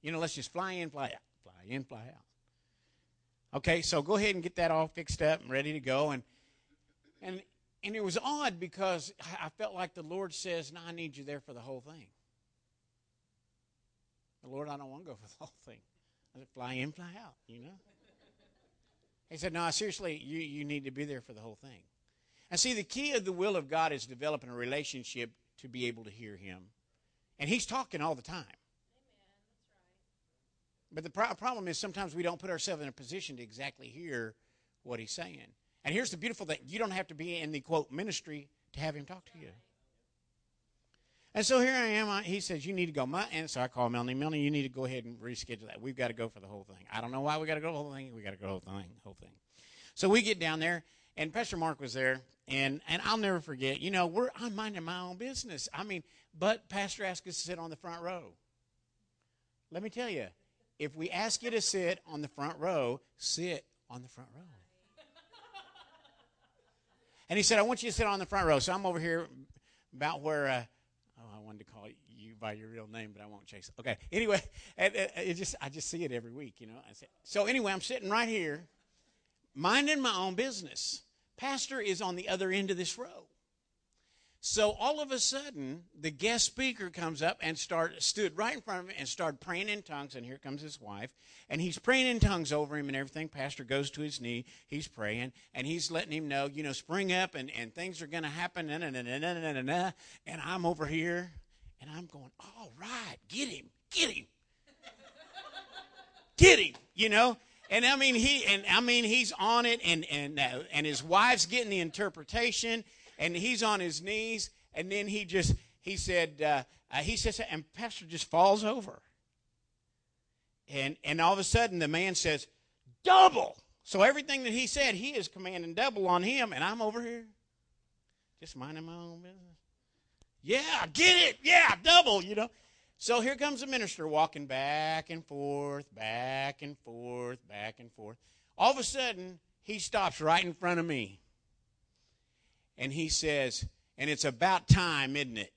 You know, let's just fly in, fly out, fly in, fly out. Okay, so go ahead and get that all fixed up and ready to go. And, and, And it was odd because I felt like the Lord says, no, I need you there for the whole thing. But Lord, I don't want to go for the whole thing. I said, fly in, fly out, you know. He said, no, seriously, you, you need to be there for the whole thing. And see, the key of the will of God is developing a relationship to be able to hear him. And he's talking all the time. Amen. That's right. But the pro- problem is sometimes we don't put ourselves in a position to exactly hear what he's saying. And here's the beautiful thing. You don't have to be in the, quote, ministry to have him talk to you. And so here I am. I, he says, you need to go. My, and so I call Melanie. Melanie, you need to go ahead and reschedule that. We've got to go for the whole thing. I don't know why we got to go for the whole thing. We got to go the whole thing, whole thing. So we get down there, and Pastor Mark was there. And, and I'll never forget, you know, we're I'm minding my own business. I mean, but Pastor asked us to sit on the front row. Let me tell you, if we ask you to sit on the front row, sit on the front row. And he said, I want you to sit on the front row. So I'm over here about where, uh, oh, I wanted to call you by your real name, but I won't, Chase. Okay. Anyway, it, it, it just I just see it every week, you know. I said, so anyway, I'm sitting right here, minding my own business. Pastor is on the other end of this row. So all of a sudden, the guest speaker comes up and start, stood right in front of him and started praying in tongues, and here comes his wife, and he's praying in tongues over him and everything. Pastor goes to his knee, he's praying, and he's letting him know, you know, spring up, and, and things are going to happen, na, na, na, na, na, na, na, and I'm over here, and I'm going, all right, get him, get him, get him, you know. And I mean, he, and I mean, he's on it, and and uh, and his wife's getting the interpretation, and he's on his knees, and then he just, he said, uh, uh, he says, and Pastor just falls over. And and all of a sudden, the man says, double. So everything that he said, he is commanding double on him, and I'm over here just minding my own business. Yeah, get it, yeah, double, you know. So here comes the minister walking back and forth, back and forth, back and forth. All of a sudden, he stops right in front of me. And he says, and it's about time, isn't it?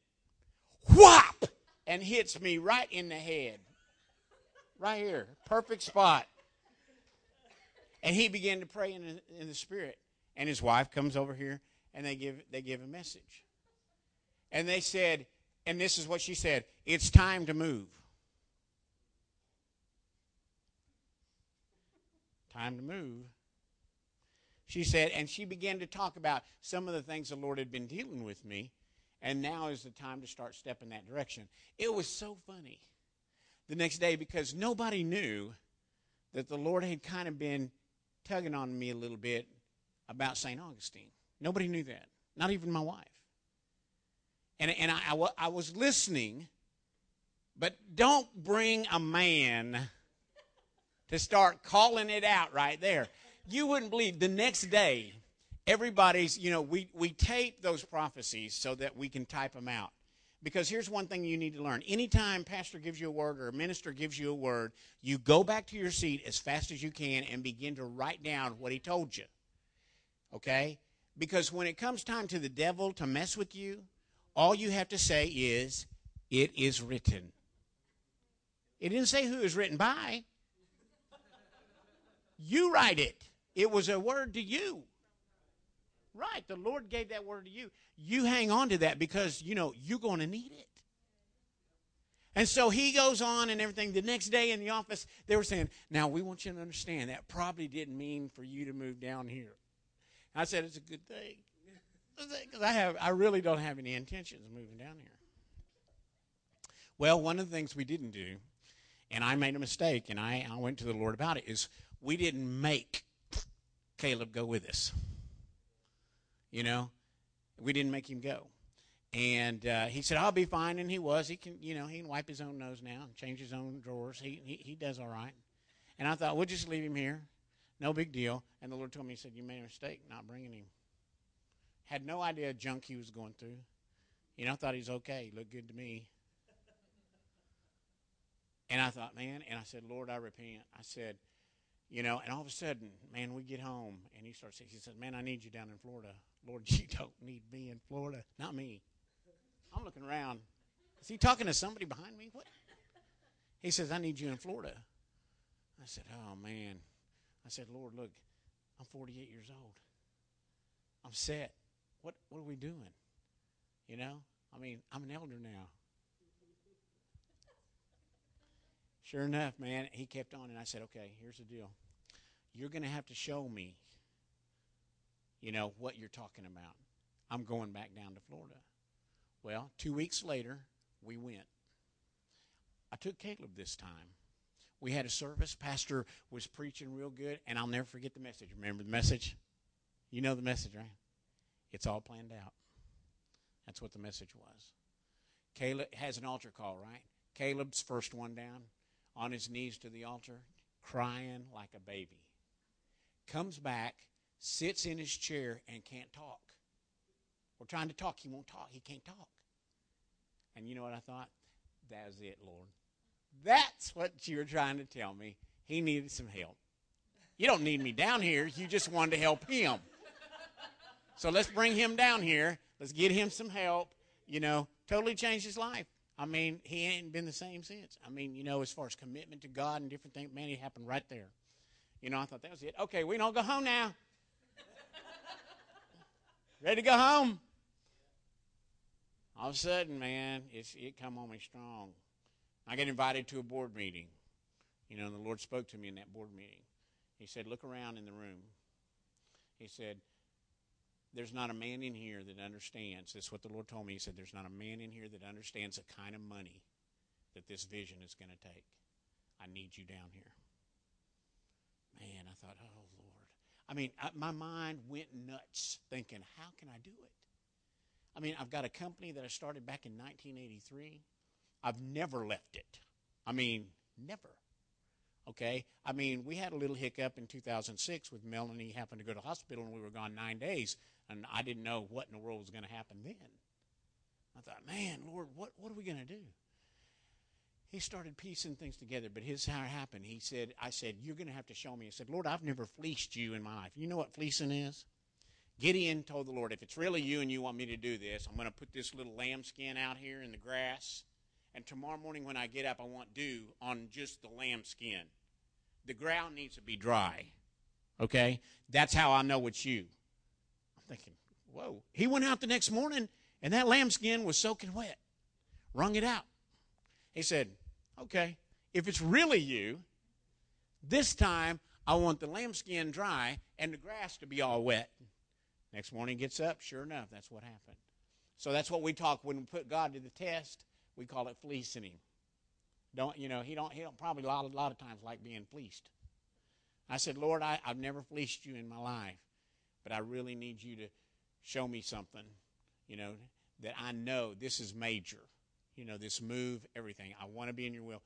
Whop! And hits me right in the head. Right here. Perfect spot. And he began to pray in the, in the Spirit. And his wife comes over here, and they give they give a message. And they said, and this is what she said, it's time to move. Time to move. She said, and she began to talk about some of the things the Lord had been dealing with me, and now is the time to start stepping that direction. It was so funny the next day because nobody knew that the Lord had kind of been tugging on me a little bit about Saint Augustine. Nobody knew that, not even my wife. And, and I, I, I was listening, but don't bring a man to start calling it out right there. You wouldn't believe, the next day, everybody's, you know, we, we tape those prophecies so that we can type them out. Because here's one thing you need to learn. Anytime pastor gives you a word or a minister gives you a word, you go back to your seat as fast as you can and begin to write down what he told you. Okay? Because when it comes time to the devil to mess with you, all you have to say is, it is written. It didn't say who it was written by. You write it. It was a word to you. Right, the Lord gave that word to you. You hang on to that because, you know, you're going to need it. And so he goes on and everything. The next day in the office, they were saying, now we want you to understand that probably didn't mean for you to move down here. And I said, it's a good thing. Because I have, I really don't have any intentions of moving down here. Well, one of the things we didn't do, and I made a mistake, and I, I went to the Lord about it, is we didn't make Caleb go with us. You know, we didn't make him go. And uh, he said, I'll be fine, and he was. He can, you know, he can wipe his own nose now and change his own drawers. He, he, he does all right. And I thought, we'll just leave him here. No big deal. And the Lord told me, he said, you made a mistake not bringing him. Had no idea junk he was going through. You know, I thought he was okay. He looked good to me. And I thought, man, and I said, Lord, I repent. I said, you know, and all of a sudden, man, we get home, and he starts saying, he says, man, I need you down in Florida. Lord, you don't need me in Florida. Not me. I'm looking around. Is he talking to somebody behind me? What? He says, I need you in Florida. I said, oh, man. I said, Lord, look, I'm forty-eight years old. I'm set. What what are we doing? You know? I mean, I'm an elder now. Sure enough, man, he kept on, and I said, okay, here's the deal. You're going to have to show me, you know, what you're talking about. I'm going back down to Florida. Well, two weeks later, we went. I took Caleb this time. We had a service. Pastor was preaching real good, and I'll never forget the message. Remember the message? You know the message, right? It's all planned out. That's what the message was. Caleb has an altar call, right? Caleb's first one down, on his knees to the altar, crying like a baby. Comes back, sits in his chair, and can't talk. We're trying to talk. He won't talk. He can't talk. And you know what I thought? That's it, Lord. That's what you were trying to tell me. He needed some help. You don't need me down here. You just wanted to help him. So let's bring him down here. Let's get him some help. You know, totally changed his life. I mean, he ain't been the same since. I mean, you know, as far as commitment to God and different things, man, it happened right there. You know, I thought that was it. Okay, we don't go home now. Ready to go home? all of a sudden, man, it's, it come on me strong. I got invited to a board meeting. You know, and the Lord spoke to me in that board meeting. He said, look around in the room. He said, there's not a man in here that understands. That's what the Lord told me. He said, there's not a man in here that understands the kind of money that this vision is going to take. I need you down here. Man, I thought, oh, Lord. I mean, I, my mind went nuts thinking, how can I do it? I mean, I've got a company that I started back in nineteen eighty-three. I've never left it. I mean, never. Okay? I mean, we had a little hiccup in two thousand six with Melanie happened to go to hospital, and we were gone nine days, and I didn't know what in the world was going to happen then. I thought, man, Lord, what, what are we going to do? He started piecing things together, but here's how it happened. He said, I said, you're going to have to show me. He said, Lord, I've never fleeced you in my life. You know what fleecing is? Gideon told the Lord, if it's really you and you want me to do this, I'm going to put this little lambskin out here in the grass, and tomorrow morning when I get up, I want dew on just the lambskin. The ground needs to be dry, okay? That's how I know it's you. I'm thinking, whoa. He went out the next morning, and that lambskin was soaking wet. Wrung it out. He said, okay, if it's really you, this time I want the lambskin dry and the grass to be all wet. Next morning gets up, sure enough, that's what happened. So that's what we talk when we put God to the test. We call it fleecing him. Don't you know? He don't. He don't probably a lot, a lot of times like being fleeced. I said, Lord, I, I've never fleeced you in my life, but I really need you to show me something. You know that I know this is major. You know, this move, everything. I want to be in your will.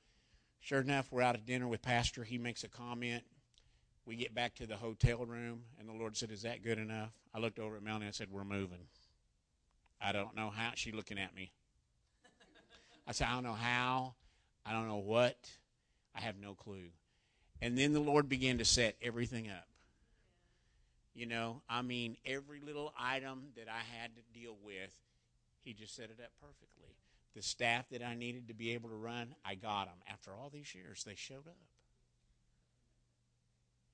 Sure enough, we're out at dinner with Pastor. He makes a comment. We get back to the hotel room, and the Lord said, is that good enough? I looked over at Melanie and I said, we're moving. I don't know how. She's looking at me. I said, I don't know how. I don't know what. I have no clue. And then the Lord began to set everything up. You know, I mean, every little item that I had to deal with, he just set it up perfectly. The staff that I needed to be able to run, I got them. After all these years, they showed up.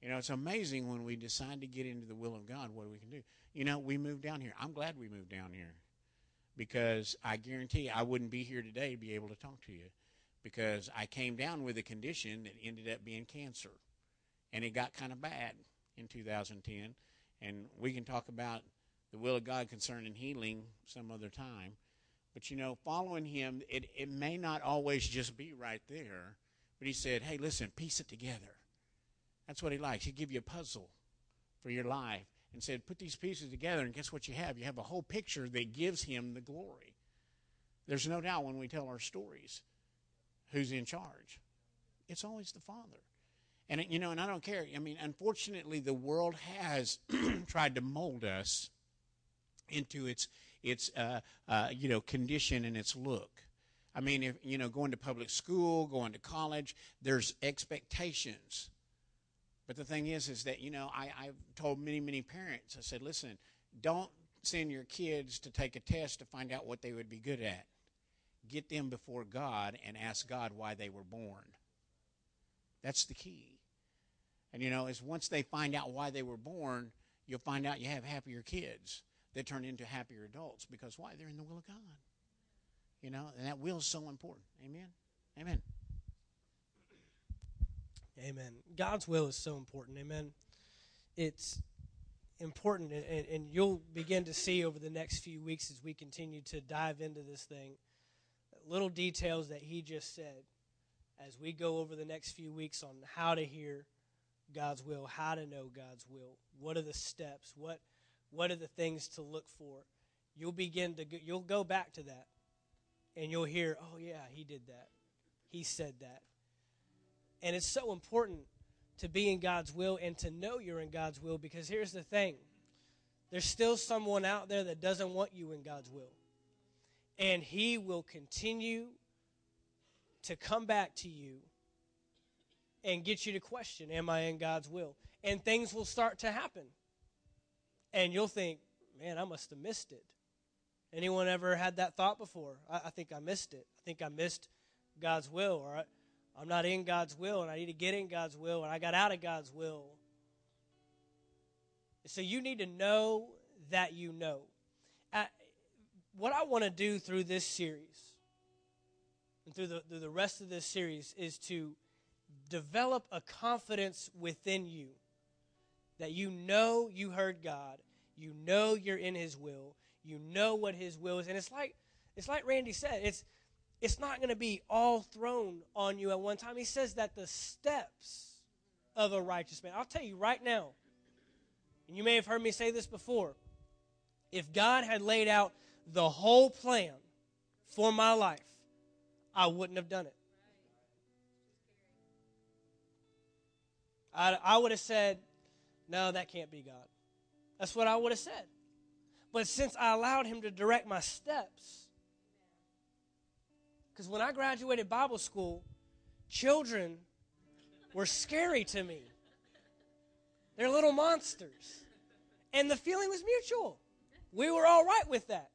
You know, it's amazing when we decide to get into the will of God, what we can do. You know, we moved down here. I'm glad we moved down here because I guarantee you I wouldn't be here today to be able to talk to you because I came down with a condition that ended up being cancer, and it got kind of bad in two thousand ten, and we can talk about the will of God concerning healing some other time. But, you know, following him, it, it may not always just be right there. But he said, hey, listen, piece it together. That's what he likes. He'd give you a puzzle for your life and said, put these pieces together, and guess what you have? You have a whole picture that gives him the glory. There's no doubt when we tell our stories who's in charge. It's always the Father. And, you know, and I don't care. I mean, unfortunately, the world has tried to mold us into its its, uh, uh, you know, condition and its look. I mean, if, you know, going to public school, going to college, there's expectations. But the thing is, is that, you know, I, I've told many, many parents, I said, listen, don't send your kids to take a test to find out what they would be good at. Get them before God and ask God why they were born. That's the key. And, you know, is once they find out why they were born, you'll find out you have happier kids. They turn into happier adults because why? They're in the will of God. You know, and that will is so important. Amen? Amen. Amen. God's will is so important. Amen. It's important, and, and you'll begin to see over the next few weeks as we continue to dive into this thing, little details that he just said as we go over the next few weeks on how to hear God's will, how to know God's will, what are the steps, what What are the things to look for? You'll begin to, go, you'll go back to that, and you'll hear, oh, yeah, he did that. He said that. And it's so important to be in God's will and to know you're in God's will because here's the thing. There's still someone out there that doesn't want you in God's will, and he will continue to come back to you and get you to question, am I in God's will? And things will start to happen. And you'll think, man, I must have missed it. Anyone ever had that thought before? I, I think I missed it. I think I missed God's will. Or I, I'm not in God's will, and I need to get in God's will, and I got out of God's will. So you need to know that you know. I, what I want to do through this series and through the, through the rest of this series is to develop a confidence within you that you know you heard God, you know you're in His will, you know what His will is. And it's like it's like Randy said, it's it's not going to be all thrown on you at one time. He says that the steps of a righteous man, I'll tell you right now, and you may have heard me say this before, if God had laid out the whole plan for my life, I wouldn't have done it. I, I would have said, no, that can't be God. That's what I would have said. But since I allowed Him to direct my steps, because when I graduated Bible school, children were scary to me. They're little monsters. And the feeling was mutual. We were all right with that.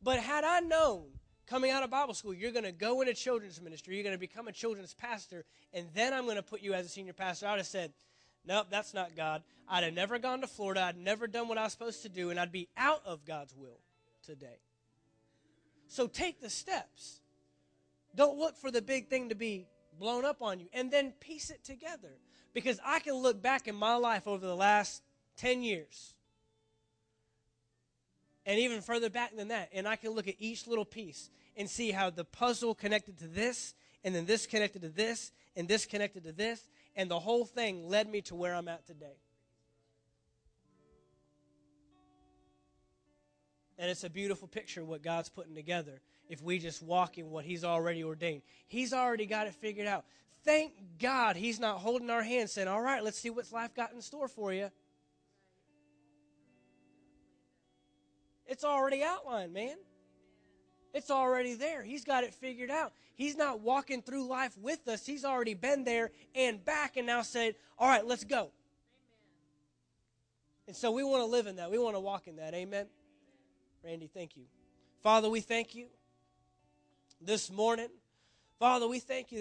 But had I known coming out of Bible school, you're going to go into children's ministry, you're going to become a children's pastor, and then I'm going to put you as a senior pastor, I would have said, nope, that's not God. I'd have never gone to Florida. I'd never done what I was supposed to do, and I'd be out of God's will today. So take the steps. Don't look for the big thing to be blown up on you, and then piece it together. Because I can look back in my life over the last ten years, and even further back than that, and I can look at each little piece and see how the puzzle connected to this, and then this connected to this, and this connected to this, and the whole thing led me to where I'm at today. And it's a beautiful picture what God's putting together if we just walk in what He's already ordained. He's already got it figured out. Thank God He's not holding our hands saying, all right, let's see what's life got in store for you. It's already outlined, man. It's already there. He's got it figured out. He's not walking through life with us. He's already been there and back and now said, all right, let's go. Amen. And so we want to live in that. We want to walk in that. Amen? Amen. Randy, thank you. Father, we thank you this morning. Father, we thank you.